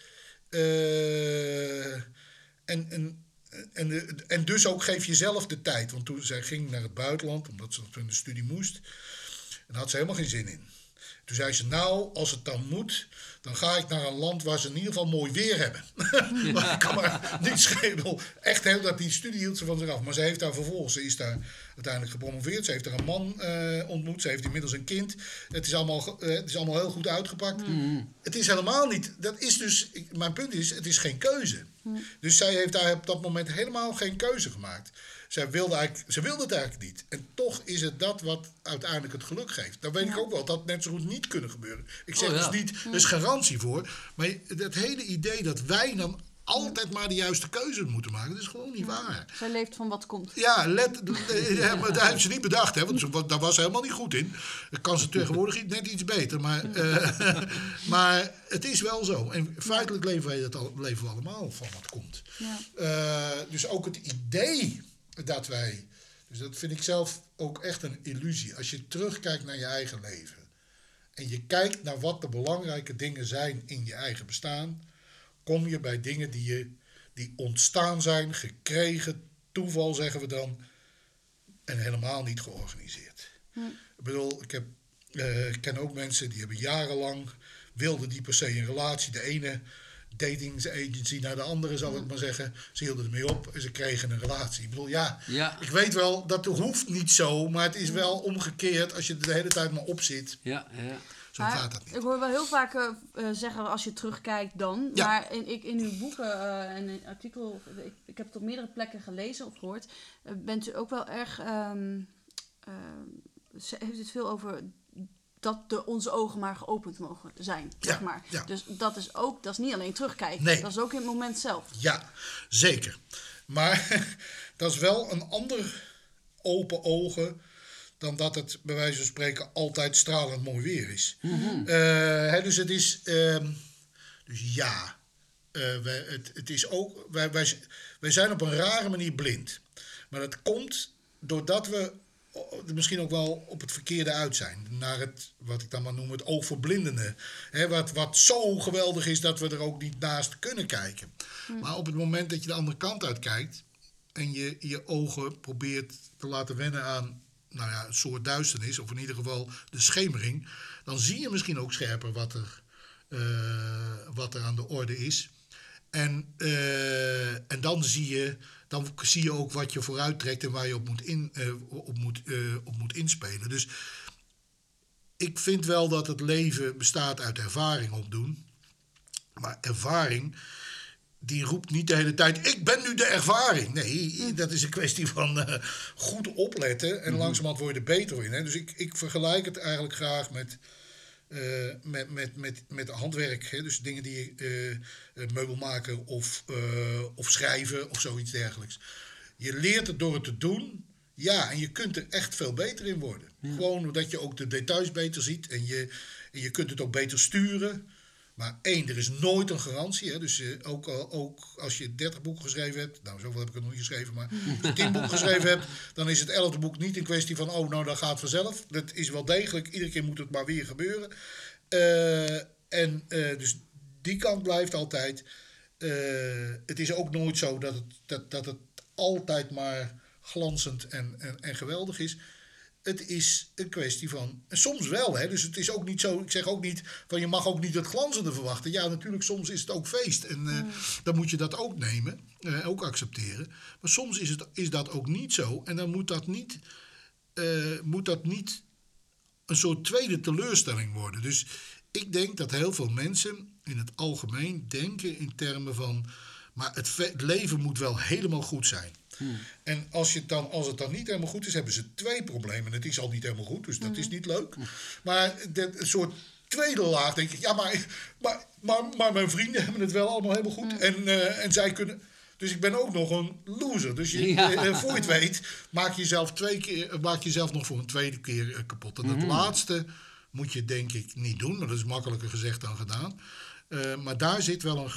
En dus ook geef jezelf de tijd. Want toen zij ging naar het buitenland, omdat ze toen de studie moest. En daar had ze helemaal geen zin in. Toen zei ze, nou, als het dan moet, dan ga ik naar een land waar ze in ieder geval mooi weer hebben. Ja. Maar ik kan maar niet schelen. Echt heel dat die studie hield ze van zich af. Maar ze heeft daar vervolgens, ze is daar uiteindelijk gepromoveerd. Ze heeft daar een man ontmoet. Ze heeft inmiddels een kind. Het is allemaal heel goed uitgepakt. Het is helemaal niet, dat is dus, mijn punt is, het is geen keuze. Dus zij heeft daar op dat moment helemaal geen keuze gemaakt. Ze wilde het eigenlijk niet. En toch is het dat wat uiteindelijk het geluk geeft. Dan weet ik ook wel dat net zo goed niet kunnen gebeuren. Ik zeg dus niet, er is garantie voor. Maar het hele idee dat wij dan altijd maar de juiste keuze moeten maken, dat is gewoon niet waar. Zij leeft van wat komt. Ja, maar daar heeft ze niet bedacht. Hè, want daar was ze helemaal niet goed in. Dan kan ze tegenwoordig net iets beter. Maar het is wel zo. En feitelijk leven we allemaal van wat komt. Dus ook het idee... Dus dat vind ik zelf ook echt een illusie. Als je terugkijkt naar je eigen leven en je kijkt naar wat de belangrijke dingen zijn in je eigen bestaan, kom je bij dingen die ontstaan zijn, gekregen, toeval zeggen we dan, en helemaal niet georganiseerd. Ik bedoel, ik ken ook mensen die hebben jarenlang, wilden die per se een relatie, de ene datingsagency naar de andere, zal ik maar zeggen. Ze hielden ermee op en ze kregen een relatie. Ik bedoel, ik weet wel, dat hoeft niet zo, maar het is wel omgekeerd als je er de hele tijd maar op zit. Ja. Zo gaat dat niet. Ik hoor wel heel vaak zeggen, als je terugkijkt dan. Ja. Maar in uw boeken en in artikel, ik heb het op meerdere plekken gelezen of gehoord, bent u ook wel erg, heeft het veel over... dat onze ogen maar geopend mogen zijn, zeg maar. Ja. Dus dat is niet alleen terugkijken. Nee. Dat is ook in het moment zelf. Ja, zeker. Maar dat is wel een ander open ogen... dan dat het, bij wijze van spreken, altijd stralend mooi weer is. Dus het is... het is ook... Wij zijn op een rare manier blind. Maar dat komt doordat we... misschien ook wel op het verkeerde uit zijn. Naar het, wat ik dan maar noem, het oogverblindende. Hè, wat zo geweldig is dat we er ook niet naast kunnen kijken. Maar op het moment dat je de andere kant uit kijkt... en je ogen probeert te laten wennen aan een soort duisternis... of in ieder geval de schemering... dan zie je misschien ook scherper wat er aan de orde is. En dan zie je ook wat je vooruit trekt en waar je op moet inspelen. Dus ik vind wel dat het leven bestaat uit ervaring opdoen. Maar ervaring, die roept niet de hele tijd... ik ben nu de ervaring. Nee, dat is een kwestie van goed opletten. En langzamerhand word je er beter in. Hè? Dus ik vergelijk het eigenlijk graag met handwerk, hè? Dus dingen die meubel maken of schrijven of zoiets dergelijks. Je leert het door het te doen, en je kunt er echt veel beter in worden. Gewoon omdat je ook de details beter ziet en je kunt het ook beter sturen. Maar één, er is nooit een garantie. Hè? Dus ook als je 30 boeken geschreven hebt... Nou, zoveel heb ik er nog niet geschreven, maar... Als je 10 boeken geschreven hebt, dan is het 11e boek niet een kwestie van... Oh, nou, dat gaat vanzelf. Dat is wel degelijk. Iedere keer moet het maar weer gebeuren. Dus die kant blijft altijd. Het is ook nooit zo dat het altijd maar glanzend en geweldig is. Het is een kwestie van... Soms wel, hè. Dus het is ook niet zo... Ik zeg ook niet van je mag ook niet het glanzende verwachten. Ja, natuurlijk, soms is het ook feest. En dan moet je dat ook nemen. Ook accepteren. Maar soms is dat ook niet zo. En dan moet dat niet een soort tweede teleurstelling worden. Dus ik denk dat heel veel mensen in het algemeen denken in termen van... Maar het leven moet wel helemaal goed zijn. En als het dan niet helemaal goed is, hebben ze 2 problemen. Het is al niet helemaal goed, dus dat is niet leuk. Maar een soort tweede laag, denk ik. Ja, maar mijn vrienden hebben het wel allemaal helemaal goed. En zij kunnen... Dus ik ben ook nog een loser. Dus voor je het weet, maak je jezelf nog voor een tweede keer kapot. En dat laatste moet je denk ik niet doen. Maar dat is makkelijker gezegd dan gedaan. Maar daar zit wel een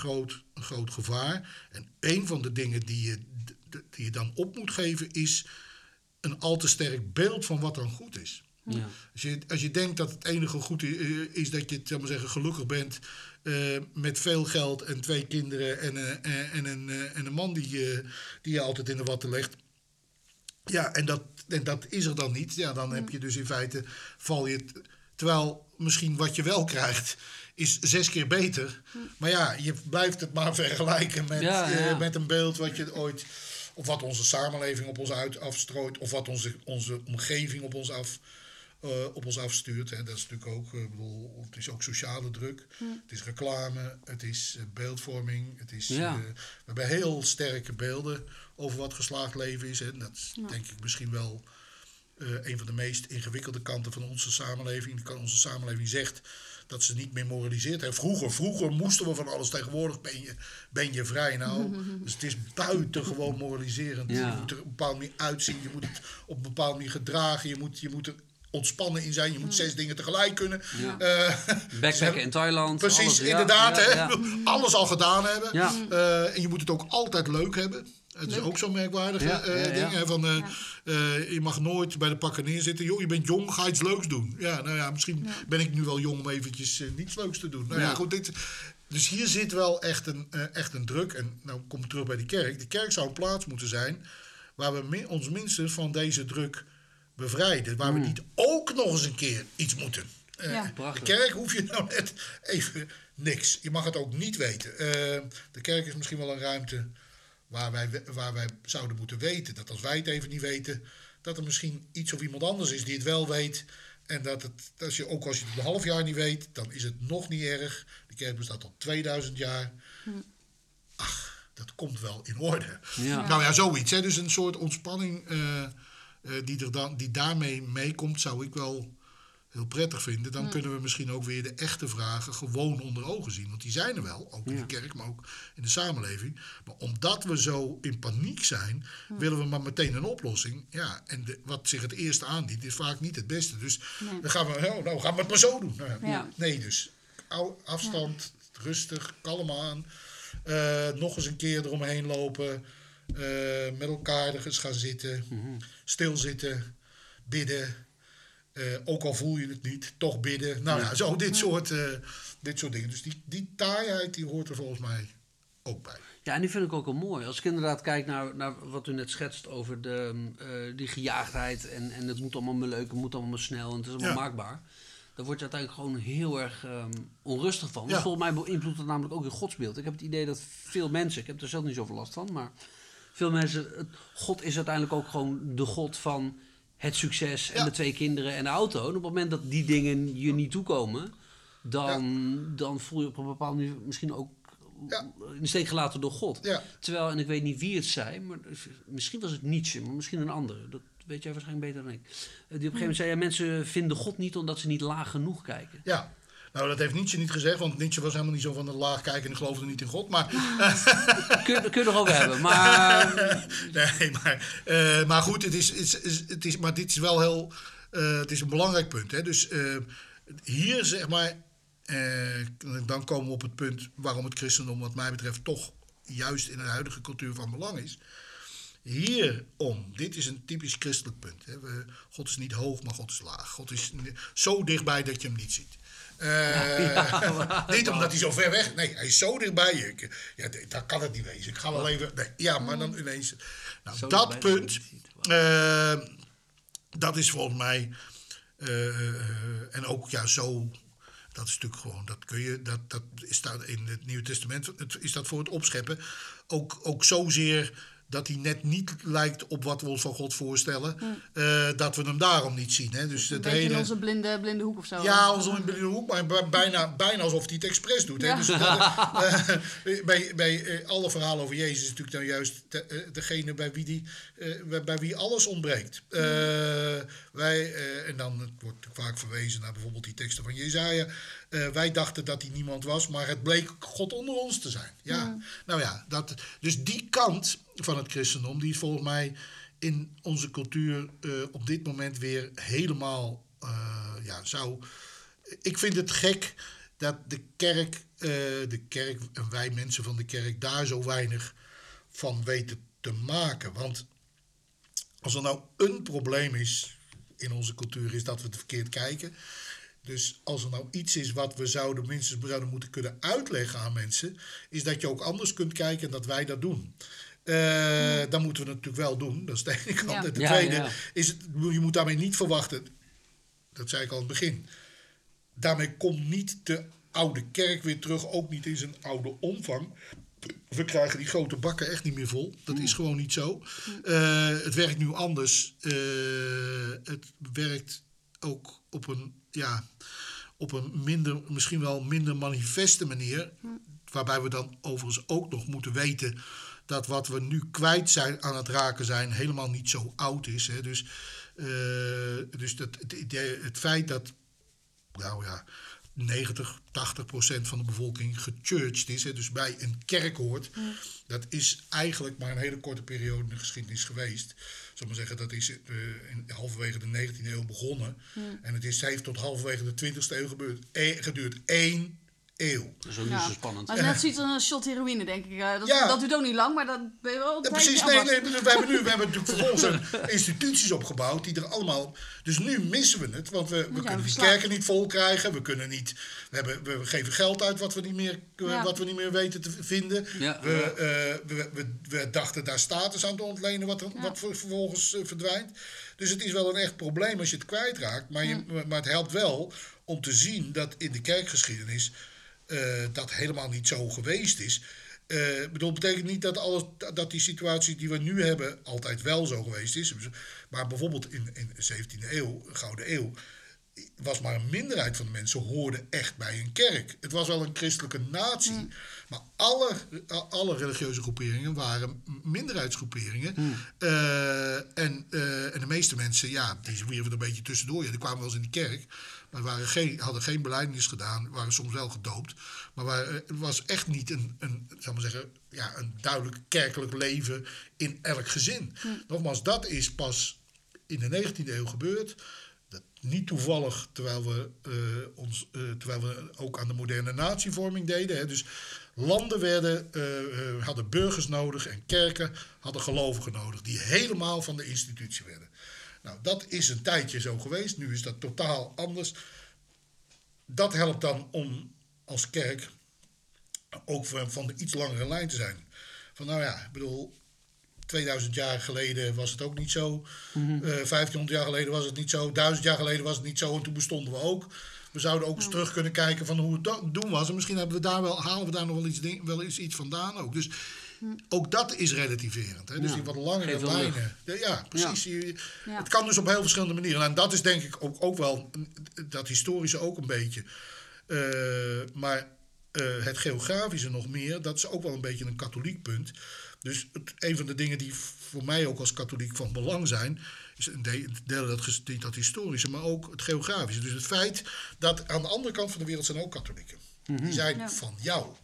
groot gevaar. En een van de dingen die je dan op moet geven, is een al te sterk beeld van wat dan goed is. Ja. Als je denkt dat het enige goed is dat je, zal maar zeggen, gelukkig bent met veel geld en 2 kinderen en een man die je altijd in de watten legt. Ja, en dat is er dan niet. Ja, dan heb je dus in feite, val je... Terwijl misschien wat je wel krijgt is 6 keer beter. Maar ja, je blijft het maar vergelijken met een beeld wat je ooit... Of wat onze samenleving op ons afstrooit. Of wat onze omgeving op ons afstuurt. Hè. Dat is natuurlijk ook... het is ook sociale druk. Het is reclame. Het is beeldvorming. Het is, we hebben heel sterke beelden over wat geslaagd leven is. Hè. En dat is denk ik misschien wel... een van de meest ingewikkelde kanten van onze samenleving. Onze samenleving zegt dat ze niet meer moraliseert. Hè. Vroeger moesten we van alles. Tegenwoordig ben je vrij. Nou, dus het is buitengewoon moraliserend. Ja. Je moet er op een bepaalde manier uitzien. Je moet het op een bepaalde manier gedragen. Je moet er ontspannen in zijn. Je moet 6 dingen tegelijk kunnen. Ja. Backpacken in Thailand. Precies, alles, inderdaad. Ja. Alles al gedaan hebben. Ja. En je moet het ook altijd leuk hebben. Het is ook zo'n merkwaardige ding. Ja. Je mag nooit bij de pakken neerzitten. Joh, je bent jong, ga iets leuks doen. Ja, nou ja, misschien ben ik nu wel jong om eventjes niets leuks te doen. Nou ja, goed. Dus hier zit wel echt een druk. En nou kom ik terug bij die kerk. De kerk zou een plaats moeten zijn waar we ons minstens van deze druk bevrijden. Waar we niet ook nog eens een keer iets moeten. De kerk hoef je nou net even niks. Je mag het ook niet weten. De kerk is misschien wel een ruimte... Waar wij zouden moeten weten. Dat als wij het even niet weten, dat er misschien iets of iemand anders is die het wel weet. En dat het, als je het een half jaar niet weet, dan is het nog niet erg. De kerk bestaat al 2000 jaar. Ach, dat komt wel in orde. Ja. Nou ja, zoiets. Hè? Dus een soort ontspanning die daarmee meekomt, zou ik wel heel prettig vinden. Dan kunnen we misschien ook weer de echte vragen gewoon onder ogen zien. Want die zijn er wel, ook in de kerk, maar ook in de samenleving. Maar omdat we zo in paniek zijn, willen we maar meteen een oplossing. Ja, en wat zich het eerst aandient, is vaak niet het beste. Dus dan gaan we, gaan we het maar zo doen. Nee, dus afstand, rustig, kalm aan. Nog eens een keer eromheen lopen. Met elkaar eens gaan zitten. Stilzitten, bidden. Ook al voel je het niet, toch bidden. Nou ja, zo dit soort dingen. Dus die taaiheid, die hoort er volgens mij ook bij. Ja, en die vind ik ook al mooi. Als ik inderdaad kijk naar wat u net schetst over die gejaagdheid... en het moet allemaal maar leuk, het moet allemaal maar snel en het is allemaal maakbaar... daar word je uiteindelijk gewoon heel erg onrustig van. Dus volgens mij beïnvloedt dat namelijk ook je godsbeeld. Ik heb het idee dat veel mensen, ik heb er zelf niet zoveel last van... maar veel mensen, God is uiteindelijk ook gewoon de God van... het succes en de 2 kinderen en de auto. En op het moment dat die dingen je niet toekomen... dan voel je op een bepaalde manier misschien ook in de steek gelaten door God. Ja. Terwijl, en ik weet niet wie het zei... maar misschien was het Nietzsche, maar misschien een andere. Dat weet jij waarschijnlijk beter dan ik. Die op een gegeven moment zei... Ja, mensen vinden God niet omdat ze niet laag genoeg kijken. Ja. Nou, dat heeft Nietzsche niet gezegd, want Nietzsche was helemaal niet zo van de laag kijken en geloofde niet in God. Maar kun je nog over hebben. Maar... nee, maar goed, het is, maar dit is wel heel, het is een belangrijk punt. Hè? Dus hier zeg maar Dan komen we op het punt waarom het christendom wat mij betreft toch juist in de huidige cultuur van belang is. Hierom, dit is een typisch christelijk punt. Hè. God is niet hoog, maar God is laag. God is zo dichtbij dat je hem niet ziet. Niet omdat hij zo ver weg... Nee, hij is zo dichtbij je. Ja, dat kan het niet wezen. Ik ga wel even... Nee, ja, maar dan ineens... Nou, dat punt... dat is volgens mij... en ook ja, zo... Dat is natuurlijk gewoon... Dat kun je... Dat is daar in het Nieuwe Testament... Is dat voor het opscheppen. Ook zozeer... dat hij net niet lijkt op wat we ons van God voorstellen... dat we hem daarom niet zien. Hè? Dus het hele... in onze blinde hoek of zo. Ja, onze blinde hoek, maar bijna alsof hij het expres doet. Hè? Ja. Dus dat, bij alle verhalen over Jezus is natuurlijk dan juist... degene bij wie alles ontbreekt. En dan wordt vaak verwezen naar bijvoorbeeld die teksten van Jesaja... wij dachten dat hij niemand was, maar het bleek God onder ons te zijn. Ja. Ja. Nou ja, dus die kant van het christendom... die is volgens mij in onze cultuur op dit moment weer helemaal... Ik vind het gek dat de kerk en wij mensen van de kerk... daar zo weinig van weten te maken. Want als er nou een probleem is in onze cultuur... is dat we het verkeerd kijken... Dus als er nou iets is wat we minstens zouden moeten kunnen uitleggen aan mensen... is dat je ook anders kunt kijken en dat wij dat doen. Dan moeten we het natuurlijk wel doen, dat is de ene kant. Ja. En de tweede is, je moet daarmee niet verwachten... dat zei ik al in het begin... daarmee komt niet de oude kerk weer terug, ook niet in zijn oude omvang... We krijgen die grote bakken echt niet meer vol. Dat is gewoon niet zo. Het werkt nu anders. Het werkt ook op een... Ja, op een misschien wel minder manifeste manier. Waarbij we dan overigens ook nog moeten weten... dat wat we nu kwijt zijn aan het raken zijn... helemaal niet zo oud is. Hè. Dus het feit dat... 90-80% van de bevolking gechurched is... Hè, dus bij een kerk hoort... dat is eigenlijk maar een hele korte periode in de geschiedenis geweest. Zal maar zeggen, dat is halverwege de 19e eeuw begonnen. En het heeft tot halverwege de 20e eeuw geduurd. 1 eeuw. Dat is ook niet zo spannend. Dat is net zoiets als een shot heroïne, denk ik. Dat duurt ook niet lang, maar dat ben je wel... Precies, we hebben natuurlijk voor ons instituties opgebouwd... die er allemaal... Dus nu missen we het, want we kunnen die kerken niet vol krijgen. We kunnen niet... We geven geld uit wat we niet meer weten te vinden. Ja. We dachten daar status aan te ontlenen wat vervolgens verdwijnt. Dus het is wel een echt probleem als je het kwijtraakt. Maar het helpt wel om te zien dat in de kerkgeschiedenis... dat helemaal niet zo geweest is. Betekent niet dat dat die situatie die we nu hebben... altijd wel zo geweest is. Maar bijvoorbeeld in de 17e eeuw, Gouden Eeuw... was maar een minderheid van de mensen hoorde echt bij een kerk. Het was wel een christelijke natie... maar alle religieuze groeperingen waren minderheidsgroeperingen. En de meeste mensen, die wierven een beetje tussendoor. Ja, die kwamen wel eens in de kerk... hadden geen belijdenis gedaan, waren soms wel gedoopt. Maar het was echt niet een duidelijk kerkelijk leven in elk gezin. Nogmaals, dat is pas in de 19e eeuw gebeurd. Dat niet toevallig, terwijl we ook aan de moderne natievorming deden. Hè. Dus landen hadden burgers nodig en kerken hadden gelovigen nodig. Die helemaal van de institutie werden. Nou, dat is een tijdje zo geweest. Nu is dat totaal anders. Dat helpt dan om als kerk ook van de iets langere lijn te zijn. 2000 jaar geleden was het ook niet zo. 1500 jaar geleden was het niet zo. 1000 jaar geleden was het niet zo. En toen bestonden we ook. We zouden ook eens terug kunnen kijken van hoe het doen was. En misschien halen we daar nog wel iets vandaan ook. Dus ook dat is relativerend. Hè? Dus die wat langere lijnen. Ja, precies. Ja. Het kan dus op heel verschillende manieren. En dat is denk ik ook wel dat historische ook een beetje. Maar het geografische nog meer. Dat is ook wel een beetje een katholiek punt. Dus een van de dingen die voor mij ook als katholiek van belang zijn... is dat historische, maar ook het geografische. Dus het feit dat aan de andere kant van de wereld zijn ook katholieken. Die zijn van jou,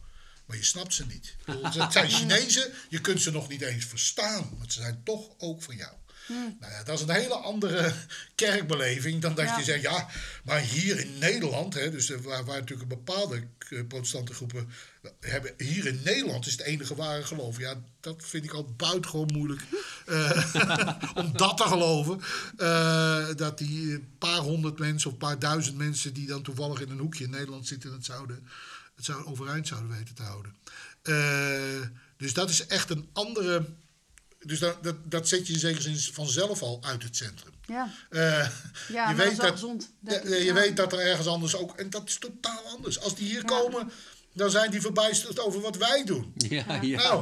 maar je snapt ze niet. Het zijn Chinezen, je kunt ze nog niet eens verstaan. Want ze zijn toch ook van jou. Nou ja, dat is een hele andere kerkbeleving dan dat je zegt, ja, maar hier in Nederland, hè, dus waar natuurlijk bepaalde protestante groepen hebben, hier in Nederland is het enige ware geloof. Ja, dat vind ik al buitengewoon moeilijk om dat te geloven. Dat die paar honderd mensen of paar duizend mensen die dan toevallig in een hoekje in Nederland zitten, het overeind zouden weten te houden. Dus dat is echt een andere. Dus dat zet je zeker vanzelf al uit het centrum. Ja, je weet dat is gezond. Je weet dat er ergens anders ook. En dat is totaal anders. Als die hier komen, dan zijn die verbijsterd over wat wij doen. Nou,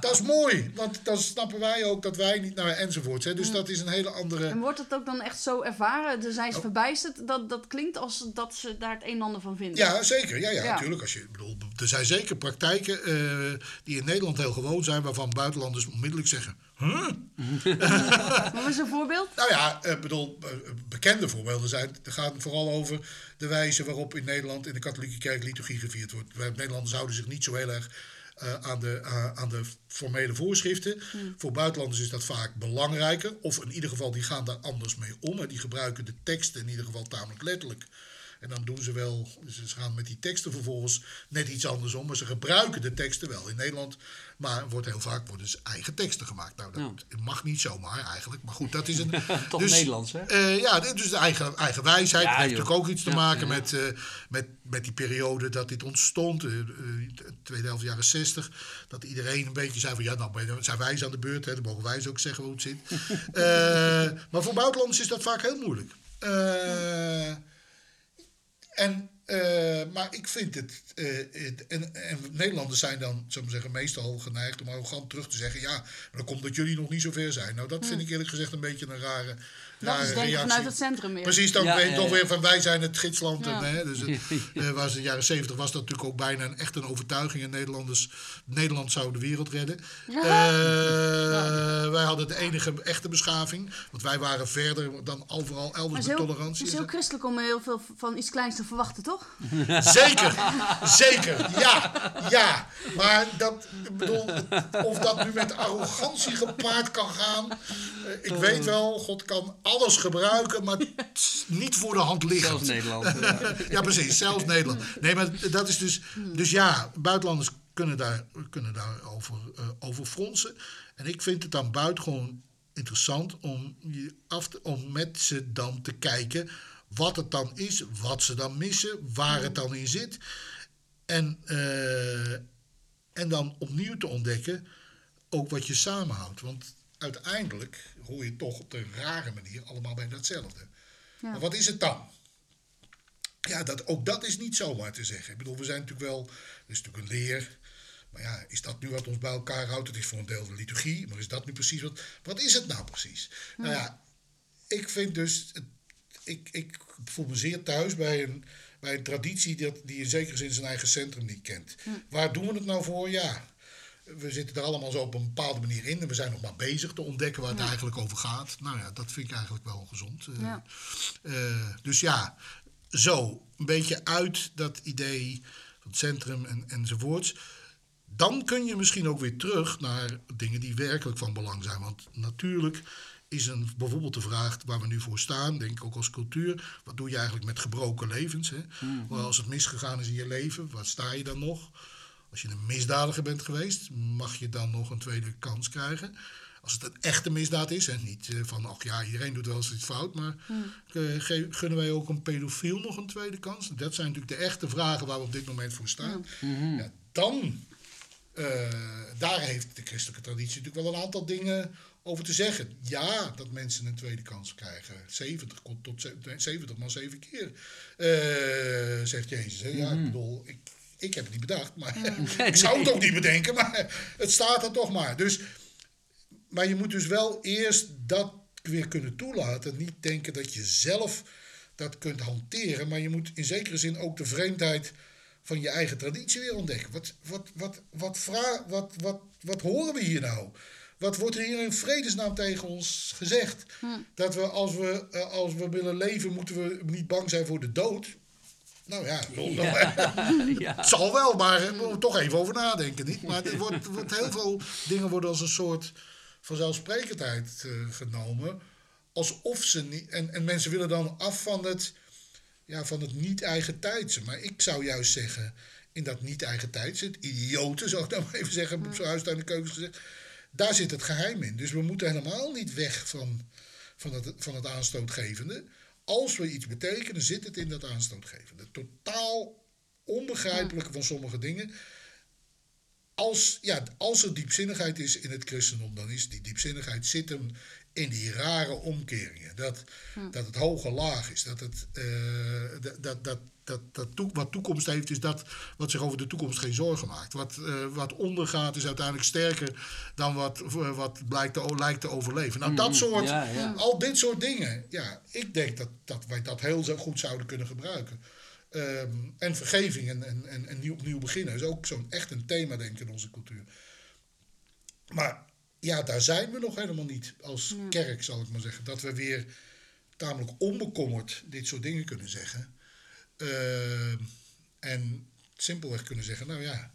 dat is mooi. Want dan snappen wij ook dat wij niet naar enzovoorts. Hè. Dus dat is een hele andere. En wordt het ook dan echt zo ervaren? Dan zijn ze verbijsterd. Dat klinkt als dat ze daar het een en ander van vinden. Ja, zeker. Ja, natuurlijk. Als je, bedoel, er zijn zeker praktijken die in Nederland heel gewoon zijn, waarvan buitenlanders onmiddellijk zeggen. Wat is een voorbeeld? Nou ja, bekende voorbeelden zijn. Het gaat vooral over de wijze waarop in Nederland in de katholieke kerk liturgie gevierd wordt. Wij Nederlanders houden zich niet zo heel erg aan de formele voorschriften. Voor buitenlanders is dat vaak belangrijker. Of in ieder geval, die gaan daar anders mee om. En die gebruiken de teksten in ieder geval tamelijk letterlijk. En dan doen ze wel, ze gaan met die teksten vervolgens net iets anders om. Maar ze gebruiken de teksten wel in Nederland. Maar heel vaak worden dus eigen teksten gemaakt. Nou, dat mag niet zomaar eigenlijk. Maar goed, dat is een. Toch dus, Nederlands, hè? Dus de eigen wijsheid. Ja, dat heeft natuurlijk ook iets te maken met die periode dat dit ontstond. Tweede helft jaren 60. Dat iedereen een beetje zei van, ja, nou zijn wij eens aan de beurt. Hè, dan mogen wij ze ook zeggen hoe het zit. Maar voor buitenlanders is dat vaak heel moeilijk. Maar ik vind het. Nederlanders zijn dan, zou ik zeggen, meestal geneigd om arrogant terug te zeggen. Ja, maar dan komt dat jullie nog niet zo ver zijn. Nou, dat vind ik eerlijk gezegd een beetje een rare. Dat is denk ik vanuit het centrum meer. Precies, dan toch weer van wij zijn het gidsland. Ja. En, hè, dus in de jaren 70 was dat natuurlijk ook bijna echt een overtuiging. En Nederland zou de wereld redden. Wij hadden de enige echte beschaving. Want wij waren verder dan overal elders met tolerantie. Het is heel christelijk om heel veel van iets kleins te verwachten, toch? Zeker, ja. Maar of dat nu met arrogantie gepaard kan gaan. Ik weet wel, God kan alles gebruiken, maar niet voor de hand liggen. Zelfs Nederland. Ja, precies. Zelfs Nederland. Nee, maar dat is dus. Dus ja, buitenlanders kunnen daarover fronsen. En ik vind het dan buitengewoon interessant om met ze dan te kijken wat het dan is, wat ze dan missen, waar het dan in zit. En dan opnieuw te ontdekken ook wat je samenhoudt. Want uiteindelijk hoor je toch op de rare manier allemaal bij datzelfde. Ja. Maar wat is het dan? Ja, ook dat is niet zomaar te zeggen. Ik bedoel, we zijn natuurlijk wel. Er is natuurlijk een leer. Maar ja, is dat nu wat ons bij elkaar houdt? Het is voor een deel de liturgie. Maar is dat nu precies wat? Wat is het nou precies? Ja. Nou ja, ik vind dus. Ik voel me zeer thuis bij een traditie die in zekere zin zijn eigen centrum niet kent. Ja. Waar doen we het nou voor? Ja. We zitten er allemaal zo op een bepaalde manier in. En we zijn nog maar bezig te ontdekken waar het eigenlijk over gaat. Nou ja, dat vind ik eigenlijk wel gezond. Ja. Dus ja, zo een beetje uit dat idee van het centrum enzovoorts. Dan kun je misschien ook weer terug naar dingen die werkelijk van belang zijn. Want natuurlijk is bijvoorbeeld de vraag waar we nu voor staan, denk ik ook als cultuur. Wat doe je eigenlijk met gebroken levens? Hè? Mm-hmm. Als het misgegaan is in je leven, waar sta je dan nog? Als je een misdadiger bent geweest, mag je dan nog een tweede kans krijgen. Als het een echte misdaad is, en niet van, ach ja, iedereen doet wel eens iets fout, maar gunnen wij ook een pedofiel nog een tweede kans? Dat zijn natuurlijk de echte vragen waar we op dit moment voor staan. Mm-hmm. Ja, dan, daar heeft de christelijke traditie natuurlijk wel een aantal dingen over te zeggen. Ja, dat mensen een tweede kans krijgen. 70 tot 7 keer, zegt Jezus. Hè? Ja, ik heb het niet bedacht, maar ik zou het ook niet bedenken, maar het staat er toch maar. Dus, maar je moet dus wel eerst dat weer kunnen toelaten. Niet denken dat je zelf dat kunt hanteren, maar je moet in zekere zin ook de vreemdheid van je eigen traditie weer ontdekken. Wat horen we hier nou? Wat wordt er hier in vredesnaam tegen ons gezegd? Dat we als we willen leven, moeten we niet bang zijn voor de dood. Nou ja, het zal wel, maar we moeten toch even over nadenken, niet? Maar er wordt heel veel dingen worden als een soort vanzelfsprekendheid genomen. Alsof ze niet... En mensen willen dan af van het niet-eigen tijdse. Maar ik zou juist zeggen, in dat niet-eigen tijdse, het idiote, zou ik nou maar even zeggen, op zo'n huis aan de keuken gezegd, daar zit het geheim in. Dus we moeten helemaal niet weg van het aanstootgevende. Als we iets betekenen, zit het in dat aanstootgevende. Totaal onbegrijpelijke van sommige dingen. Als er diepzinnigheid is in het christendom, dan is die diepzinnigheid zit hem in die rare omkeringen. Dat het hoge laag is. Dat het wat toekomst heeft, is dat wat zich over de toekomst geen zorgen maakt. Wat ondergaat is uiteindelijk sterker dan wat lijkt te overleven. Nou, dat soort, al dit soort dingen. Ja, ik denk dat wij dat heel goed zouden kunnen gebruiken. En vergeving en opnieuw beginnen is ook echt een thema, denk ik, in onze cultuur. Maar ja, daar zijn we nog helemaal niet als kerk, zal ik maar zeggen. Dat we weer tamelijk onbekommerd dit soort dingen kunnen zeggen. En simpelweg kunnen zeggen, nou ja,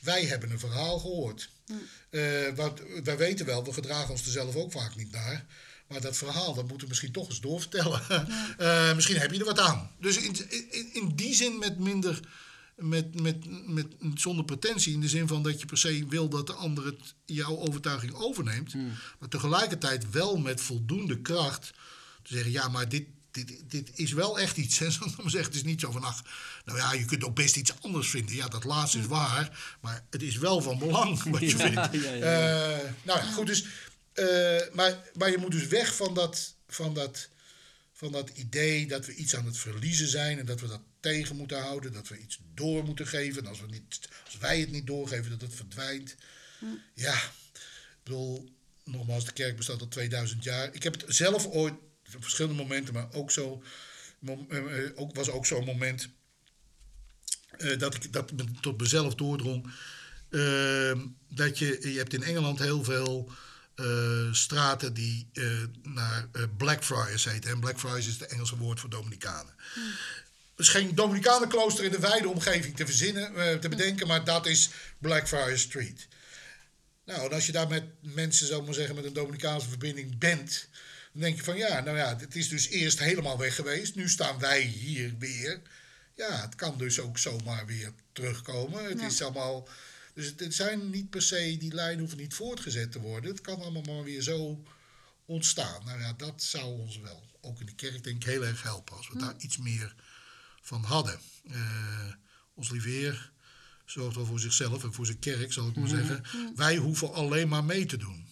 wij hebben een verhaal gehoord. Wij weten wel, we gedragen ons er zelf ook vaak niet naar. Maar dat verhaal, dat moeten we misschien toch eens doorvertellen. Misschien heb je er wat aan. Dus in die zin zonder pretentie. In de zin van dat je per se wil dat de ander jouw overtuiging overneemt. Maar tegelijkertijd wel met voldoende kracht te zeggen, ja, maar dit is wel echt iets. En dan zegt het is niet zo van, ach, nou ja, je kunt ook best iets anders vinden. Ja, dat laatste is waar. Maar het is wel van belang wat je vindt. Nou ja, goed, dus... Maar je moet dus weg van dat idee dat we iets aan het verliezen zijn en dat we dat tegen moeten houden, dat we iets door moeten geven. En als wij het niet doorgeven, dat het verdwijnt. Ja, ik bedoel, nogmaals, de kerk bestaat al 2000 jaar. Ik heb het zelf ooit, op verschillende momenten, maar ook zo'n moment dat ik dat tot mezelf doordrong. Dat je hebt in Engeland heel veel... straten die naar Blackfriars heten. En Blackfriars is het Engelse woord voor Dominicanen. Dus geen Dominicanenklooster in de wijde omgeving te bedenken, maar dat is Blackfriars Street. Nou, en als je daar met mensen, zou ik maar zeggen, met een Dominicaanse verbinding bent, dan denk je van ja, nou ja, het is dus eerst helemaal weg geweest. Nu staan wij hier weer. Ja, het kan dus ook zomaar weer terugkomen. Het is allemaal... Dus het zijn niet per se, die lijnen hoeven niet voortgezet te worden. Het kan allemaal maar weer zo ontstaan. Nou ja, dat zou ons wel, ook in de kerk denk ik, heel erg helpen. Als we daar iets meer van hadden. Ons lieve Heer zorgt wel voor zichzelf en voor zijn kerk, zal ik maar zeggen. Wij hoeven alleen maar mee te doen.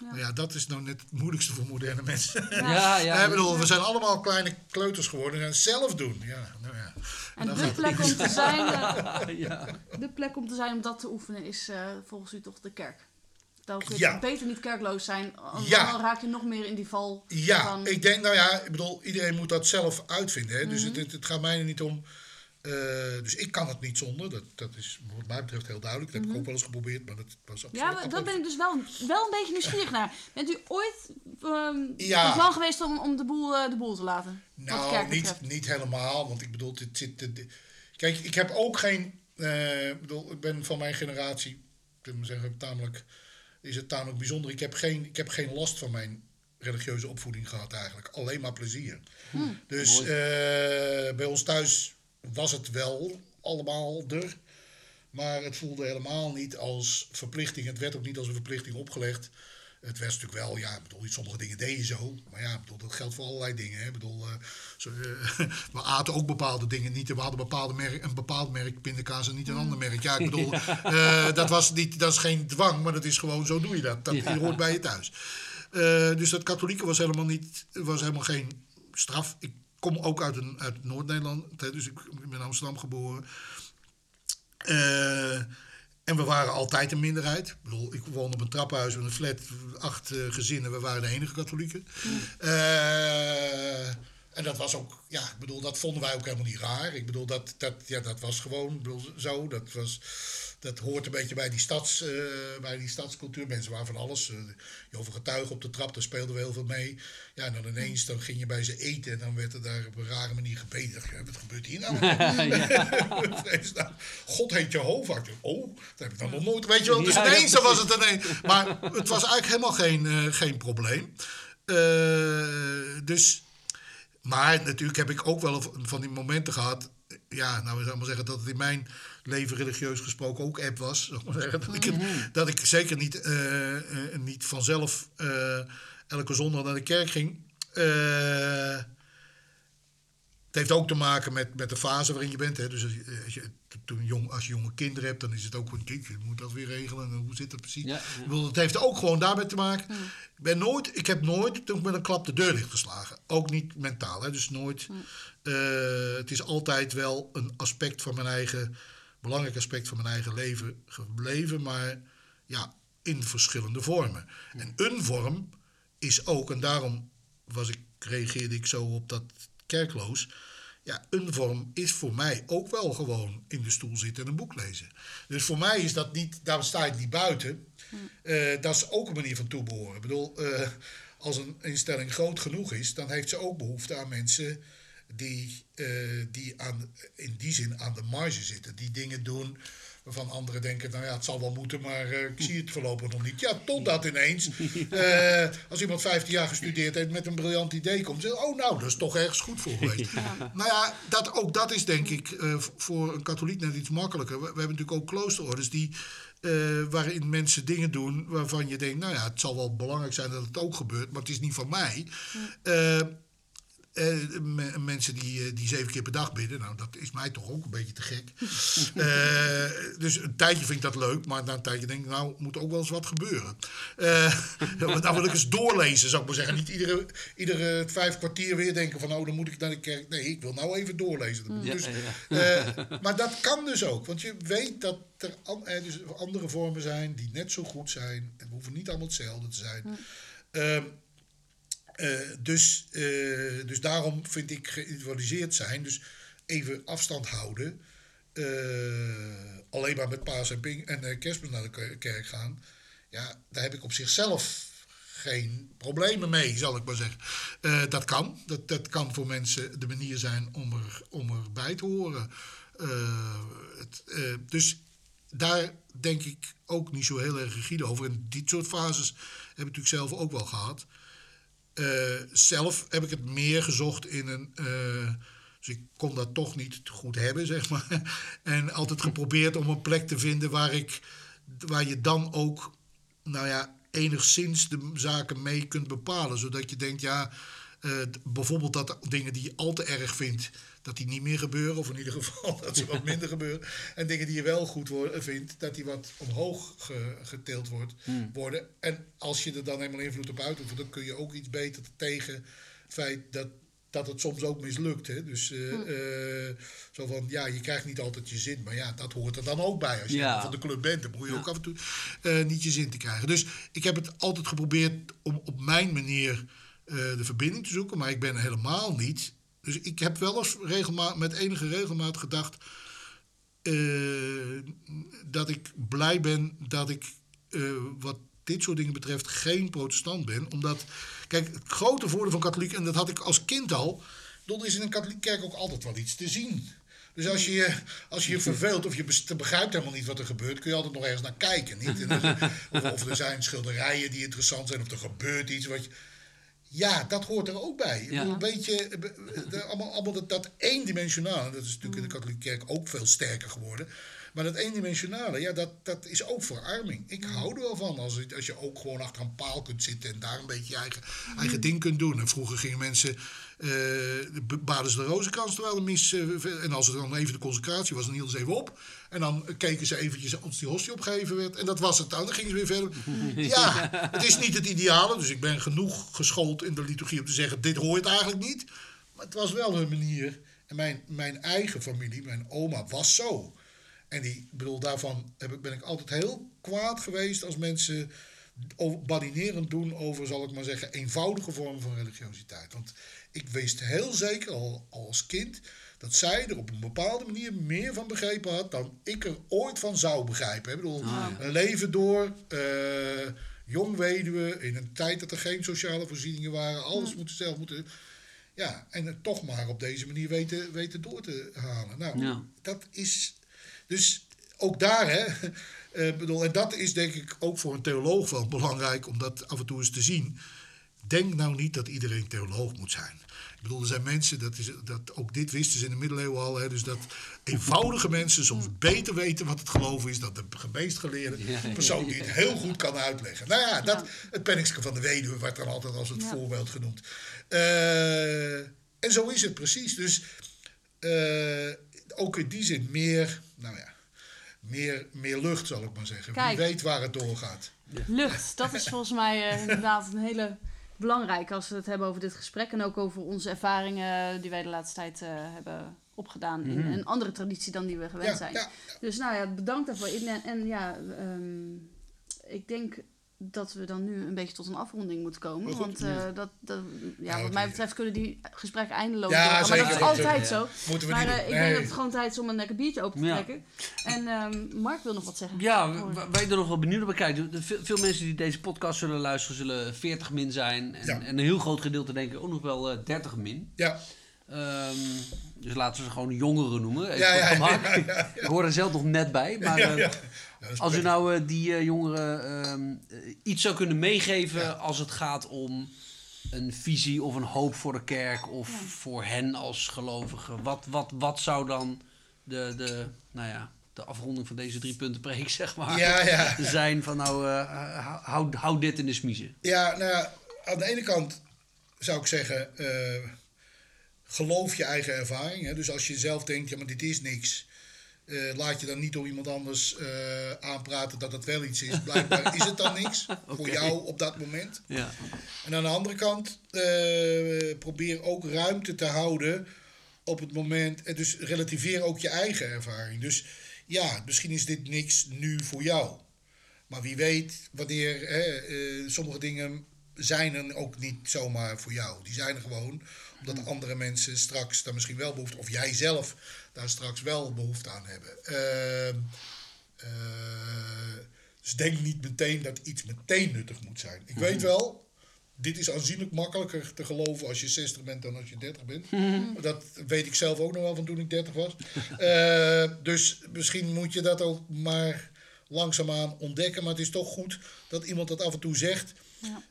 Ja. Maar ja, dat is nou net het moeilijkste voor moderne mensen. We zijn allemaal kleine kleuters geworden en het zelf doen. Ja, nou ja. En de plek om te zijn, de plek om te zijn om dat te oefenen is volgens u toch de kerk? Dan kun je beter niet kerkloos zijn, dan raak je nog meer in die val. Ja, van... ik denk, nou ja, ik bedoel, iedereen moet dat zelf uitvinden. Hè? Dus het gaat mij er niet om. Dus ik kan het niet zonder. Dat is wat mij betreft heel duidelijk. Dat heb ik ook wel eens geprobeerd, maar dat was absoluut... Ja, maar dat ben ik dus wel een beetje nieuwsgierig naar. Bent u ooit plan geweest om de boel te laten? Nou, niet helemaal. Want ik bedoel, dit zit... Kijk, ik heb ook geen... ik ben van mijn generatie... Ik moet zeggen, is het tamelijk bijzonder. Ik heb geen last van mijn religieuze opvoeding gehad eigenlijk. Alleen maar plezier. Dus bij ons thuis... was het wel allemaal er. Maar het voelde helemaal niet als verplichting. Het werd ook niet als een verplichting opgelegd. Het werd natuurlijk wel, sommige dingen deed je zo. Maar ja, dat geldt voor allerlei dingen. Hè. We aten ook bepaalde dingen niet. We hadden een bepaald merk pindakaas en niet een ander merk. Ja, ik bedoel, dat is geen dwang, maar dat is gewoon, zo doe je dat. Dat hoort bij je thuis. Dus dat katholieke was helemaal geen straf. Ik kom ook uit Noord-Nederland, dus ik ben in Amsterdam geboren. En we waren altijd een minderheid. Ik woonde op een trappenhuis met een flat, 8 gezinnen. We waren de enige katholieken. En dat was ook, ja, ik bedoel, dat vonden wij ook helemaal niet raar. Ik bedoel, dat was gewoon, ik bedoel, zo. Dat hoort een beetje bij die stadscultuur. Mensen waren van alles. Je over getuigen op de trap, daar speelden we heel veel mee. Ja, en dan ineens dan ging je bij ze eten en dan werd er daar op een rare manier gebeden. Wat gebeurt hier nou? Ja. God heet Jehovah. Oh, dat heb ik dan nog nooit. Weet je wel, dus ineens was het ineens. Maar het was eigenlijk helemaal geen probleem. Dus... Maar natuurlijk heb ik ook wel van die momenten gehad... Ja, nou, ik zou maar zeggen dat het in mijn leven religieus gesproken ook app was. Zou maar zeggen, dat ik zeker niet vanzelf elke zondag naar de kerk ging. Het heeft ook te maken met de fase waarin je bent. Hè? Dus als je jonge kinderen hebt, dan is het ook gewoon... Je moet dat weer regelen en hoe zit dat precies? Ja. Het heeft ook gewoon daarmee te maken. Ja. Ik heb nooit toen met een klap de deur dichtgeslagen. Ook niet mentaal, hè? Dus nooit... Ja. Het is altijd wel een aspect van mijn eigen... belangrijk aspect van mijn eigen leven gebleven. Maar ja, in verschillende vormen. Ja. En een vorm is ook... En daarom reageerde ik zo op dat... kerkloos, ja, een vorm is voor mij ook wel gewoon in de stoel zitten en een boek lezen. Dus voor mij is dat niet, daar sta ik niet buiten. Dat is ook een manier van toebehoren. Ik bedoel, als een instelling groot genoeg is, dan heeft ze ook behoefte aan mensen die in die zin aan de marge zitten, die dingen doen waarvan anderen denken, nou ja, het zal wel moeten, maar ik zie het voorlopig nog niet. Ja, totdat ineens, als iemand 15 jaar gestudeerd heeft met een briljant idee komt, zegt, oh nou, dat is toch ergens goed voor geweest. Ja. Nou ja, dat is denk ik voor een katholiek net iets makkelijker. We hebben natuurlijk ook kloosterordes waarin mensen dingen doen waarvan je denkt, nou ja, het zal wel belangrijk zijn dat het ook gebeurt, maar het is niet van mij. Mensen die 7 keer per dag bidden, nou, dat is mij toch ook een beetje te gek. Dus een tijdje vind ik dat leuk, maar na een tijdje denk ik, nou, moet ook wel eens wat gebeuren. Nou wil ik eens doorlezen, zou ik maar zeggen. Niet iedere 5 kwartier weer denken van, oh, dan moet ik naar de kerk. Nee, ik wil nou even doorlezen. Dus, maar dat kan dus ook, want je weet dat er dus andere vormen zijn die net zo goed zijn. En we hoeven niet allemaal hetzelfde te zijn. Dus daarom vind ik geïndividualiseerd zijn, dus even afstand houden, alleen maar met paas en ping en kerstmis naar de kerk gaan, ja, daar heb ik op zichzelf geen problemen mee, zal ik maar zeggen. Dat kan. Dat kan voor mensen de manier zijn om erbij te horen. Dus daar denk ik ook niet zo heel erg rigide over. En dit soort fases heb ik natuurlijk zelf ook wel gehad. Zelf heb ik het meer gezocht in een... dus ik kon dat toch niet goed hebben, zeg maar. En altijd geprobeerd om een plek te vinden waar je dan ook... nou ja, enigszins de zaken mee kunt bepalen. Zodat je denkt, ja... bijvoorbeeld dat dingen die je al te erg vindt... dat die niet meer gebeuren, of in ieder geval dat ze wat minder gebeuren. En dingen die je wel goed vindt, dat die wat omhoog getild worden. En als je er dan helemaal invloed op uitoefent, dan kun je ook iets beter tegen het feit dat het soms ook mislukt. Hè? Dus zo van, ja, je krijgt niet altijd je zin. Maar ja, dat hoort er dan ook bij. Als je van de club bent, dan moet je ook af en toe niet je zin te krijgen. Dus ik heb het altijd geprobeerd om op mijn manier de verbinding te zoeken. Maar ik ben helemaal niet... Dus ik heb wel eens met enige regelmaat gedacht... dat ik blij ben dat ik wat dit soort dingen betreft geen protestant ben. Omdat, kijk, het grote voordeel van katholiek... en dat had ik als kind al... dan is in een katholieke kerk ook altijd wel iets te zien. Dus als je verveelt of je begrijpt helemaal niet wat er gebeurt... kun je altijd nog ergens naar kijken. Niet? Of er zijn schilderijen die interessant zijn... of er gebeurt iets wat je... Ja, dat hoort er ook bij. Ja. Een beetje, allemaal dat eendimensionale... dat is natuurlijk in de katholieke kerk ook veel sterker geworden... maar dat eendimensionale, ja, dat is ook verarming. Ik hou er wel van als je ook gewoon achter een paal kunt zitten... en daar een beetje je eigen ding kunt doen. En vroeger gingen mensen... baden ze de rozenkrans terwijl de mis... en als er dan even de consecratie was, dan hielden ze even op... en dan keken ze eventjes als die hostie opgegeven werd... en dat was het dan, dan gingen ze weer verder. Ja, het is niet het ideale, dus ik ben genoeg geschoold in de liturgie... om te zeggen, dit hoort eigenlijk niet. Maar het was wel hun manier. En mijn eigen familie, mijn oma, was zo... En daarvan ben ik altijd heel kwaad geweest als mensen badinerend doen over, zal ik maar zeggen, eenvoudige vormen van religiositeit. Want ik wist heel zeker al als kind dat zij er op een bepaalde manier meer van begrepen had dan ik er ooit van zou begrijpen. Ik bedoel, een leven door, jong weduwe, in een tijd dat er geen sociale voorzieningen waren, alles moeten zelf moeten. Ja, en het toch maar op deze manier weten door te halen. Nou, dat is. Dus ook daar, hè. Bedoel, en dat is denk ik ook voor een theoloog wel belangrijk om dat af en toe eens te zien. Denk nou niet dat iedereen theoloog moet zijn. Ik bedoel, er zijn mensen, dat ook dit wisten ze in de middeleeuwen al, hè, dus dat eenvoudige mensen soms beter weten wat het geloven is dan de meest geleerde persoon die het heel goed kan uitleggen. Nou ja, het penningske van de weduwe wordt dan altijd als het voorbeeld genoemd. En zo is het precies. Dus ook in die zin meer, nou ja, meer lucht, zal ik maar zeggen. Kijk, wie weet waar het doorgaat. Ja. Lucht, dat is volgens mij inderdaad een hele belangrijk als we het hebben over dit gesprek en ook over onze ervaringen die wij de laatste tijd hebben opgedaan in een andere traditie dan die we gewend zijn. Ja. Dus nou ja, bedankt daarvoor. Ik denk dat we dan nu een beetje tot een afronding moeten komen. Want wat mij betreft kunnen die gesprekken eindeloos doorgaan. Maar dat is altijd zo. Maar ik denk dat het gewoon tijd is om een lekker biertje open te trekken. En Mark wil nog wat zeggen. Ja, wij er nog wel benieuwd naar. Kijk, veel mensen die deze podcast zullen luisteren zullen 40 min zijn. En een heel groot gedeelte denk ik ook nog wel 30 min. Ja. Dus laten we ze gewoon jongeren noemen. Ik hoor er zelf nog net bij. Maar als u nou die jongeren iets zou kunnen meegeven als het gaat om een visie of een hoop voor de kerk of voor hen als gelovigen. Wat zou dan de afronding van deze 3 punten preek, zeg maar, zijn van nou, hou dit in de smiezen. Ja, nou ja, aan de ene kant zou ik zeggen, geloof je eigen ervaring. Hè? Dus als je zelf denkt, ja, maar dit is niks. Laat je dan niet door iemand anders aanpraten dat dat wel iets is. Blijkbaar is het dan niks voor jou op dat moment. Ja. En aan de andere kant probeer ook ruimte te houden op het moment. Dus relativeer ook je eigen ervaring. Dus ja, misschien is dit niks nu voor jou. Maar wie weet wanneer sommige dingen zijn er ook niet zomaar voor jou. Die zijn er gewoon omdat andere mensen straks daar misschien wel behoefte, of jij zelf daar straks wel behoefte aan hebben. Dus denk niet meteen dat iets meteen nuttig moet zijn. Ik weet wel, dit is aanzienlijk makkelijker te geloven als je 60 bent dan als je 30 bent. Dat weet ik zelf ook nog wel van toen ik 30 was. Dus misschien moet je dat ook maar langzaamaan ontdekken. Maar het is toch goed dat iemand dat af en toe zegt.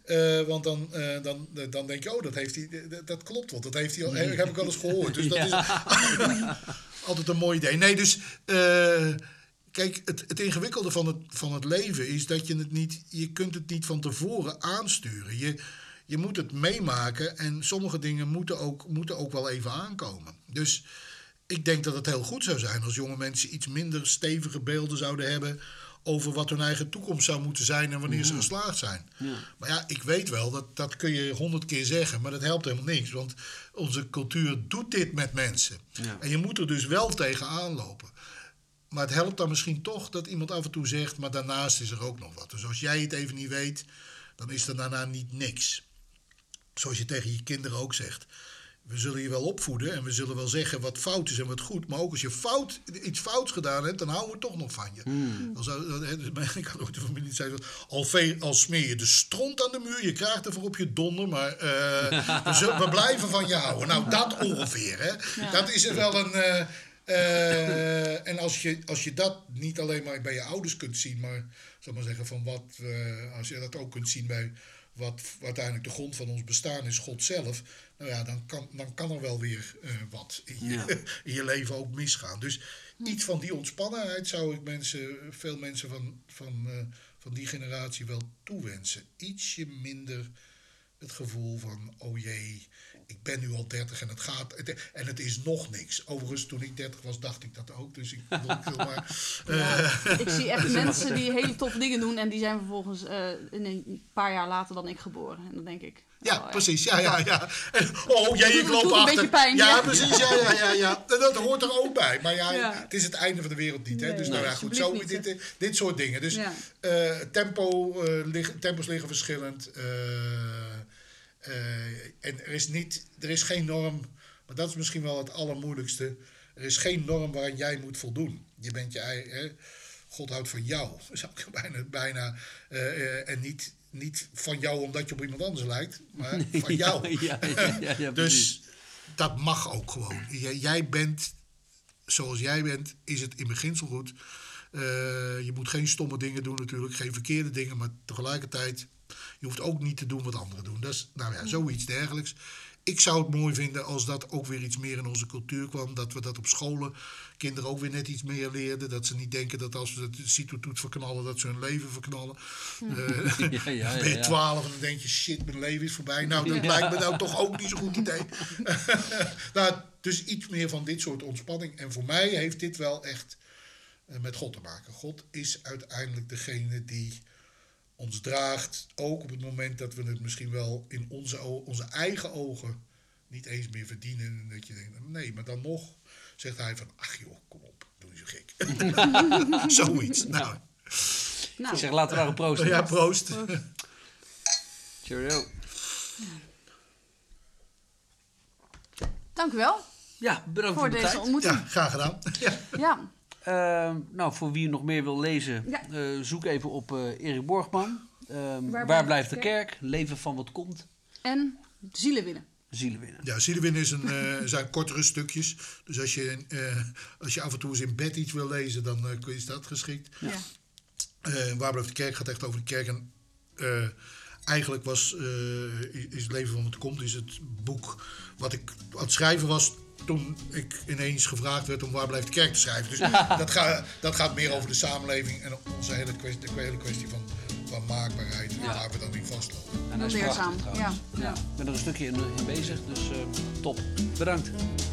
Ja. Want dan denk je, oh, dat heeft hij, dat klopt wel, dat heeft hij al, heb ik wel eens gehoord. Dus dat is altijd een mooi idee. Nee, dus kijk, het ingewikkelde van het leven is dat je kunt het niet van tevoren aansturen. Je moet het meemaken en sommige dingen moeten ook wel even aankomen. Dus ik denk dat het heel goed zou zijn als jonge mensen iets minder stevige beelden zouden hebben over wat hun eigen toekomst zou moeten zijn en wanneer ze geslaagd zijn. Ja. Maar ja, ik weet wel, dat kun je 100 keer zeggen, maar dat helpt helemaal niks. Want onze cultuur doet dit met mensen. Ja. En je moet er dus wel tegenaan lopen. Maar het helpt dan misschien toch dat iemand af en toe zegt, maar daarnaast is er ook nog wat. Dus als jij het even niet weet, dan is er daarna niet niks. Zoals je tegen je kinderen ook zegt. We zullen je wel opvoeden en we zullen wel zeggen wat fout is en wat goed. Maar ook als je iets fouts gedaan hebt, dan houden we toch nog van je. Ik had ook de familie die zei, al smeer je de stront aan de muur, je krijgt ervoor op je donder, maar we blijven van je houden. Nou, dat ongeveer. Hè? Ja. Dat is er wel een... en als je dat niet alleen maar bij je ouders kunt zien, maar zal maar zeggen van wat... als je dat ook kunt zien bij wat uiteindelijk de grond van ons bestaan is, God zelf. Nou ja, dan kan er wel weer wat in je leven ook misgaan. Dus iets van die ontspannenheid zou ik veel mensen van die generatie wel toewensen. Ietsje minder het gevoel van, oh jee, ik ben nu al 30 en het is nog niks. Overigens, toen ik 30 was, dacht ik dat ook. Dus ik wil maar... Ik zie echt mensen die hele toffe dingen doen en die zijn vervolgens in een paar jaar later dan ik geboren. En dan denk ik... Ja, oh, precies. Ja. En, oh jee, ik loop achter. Een beetje pijn. Ja, precies. Ja. Dat hoort er ook bij. Maar het is het einde van de wereld niet. Hè? Nee, dus goed. Zo, niet, dit soort dingen. Dus tempos liggen verschillend. En er is geen norm. Maar dat is misschien wel het allermoeilijkste. Er is geen norm waaraan jij moet voldoen. Je bent je eigen... God houdt van jou. Zou ik bijna en niet van jou omdat je op iemand anders lijkt, maar van jou. Ja, dus dat mag ook gewoon. Jij bent zoals jij bent, is het in beginsel goed. Je moet geen stomme dingen doen natuurlijk, geen verkeerde dingen, maar tegelijkertijd, je hoeft ook niet te doen wat anderen doen. Dat is zoiets dergelijks. Ik zou het mooi vinden als dat ook weer iets meer in onze cultuur kwam. Dat we dat op scholen kinderen ook weer net iets meer leerden. Dat ze niet denken dat als ze de Cito-toets verknallen, dat ze hun leven verknallen. Dan ben je 12 en dan denk je, shit, mijn leven is voorbij. Nou, dat lijkt me nou toch ook niet zo'n goed idee. Dus iets meer van dit soort ontspanning. En voor mij heeft dit wel echt met God te maken. God is uiteindelijk degene die... ons draagt, ook op het moment dat we het misschien wel in onze eigen ogen niet eens meer verdienen. En dat je denkt, nee, maar dan nog zegt hij van, ach joh, kom op, doe je zo gek. Zoiets. Nou. Ik zeg, laten we daar een proosten. Ja, proost. Cheerio. Dank u wel. Ja, bedankt voor deze tijd. Ontmoeting. Ja, graag gedaan. Ja. Voor wie nog meer wil lezen, zoek even op Erik Borgman. Waar blijft de kerk? Leven van wat komt. En zielen winnen. Ja, zielen winnen is zijn kortere stukjes. Dus als je af en toe eens in bed iets wil lezen, dan is dat geschikt. Ja. Waar blijft de kerk? Gaat echt over de kerk. En, eigenlijk is het Leven van wat komt is het boek wat ik aan het schrijven was... toen ik ineens gevraagd werd om Waar blijft de kerk te schrijven. Dus dat gaat meer over de samenleving en onze hele kwestie van maakbaarheid. En waar we dan in vastlopen. En dat is prachtig, trouwens. Ik ben er een stukje in bezig, dus top. Bedankt.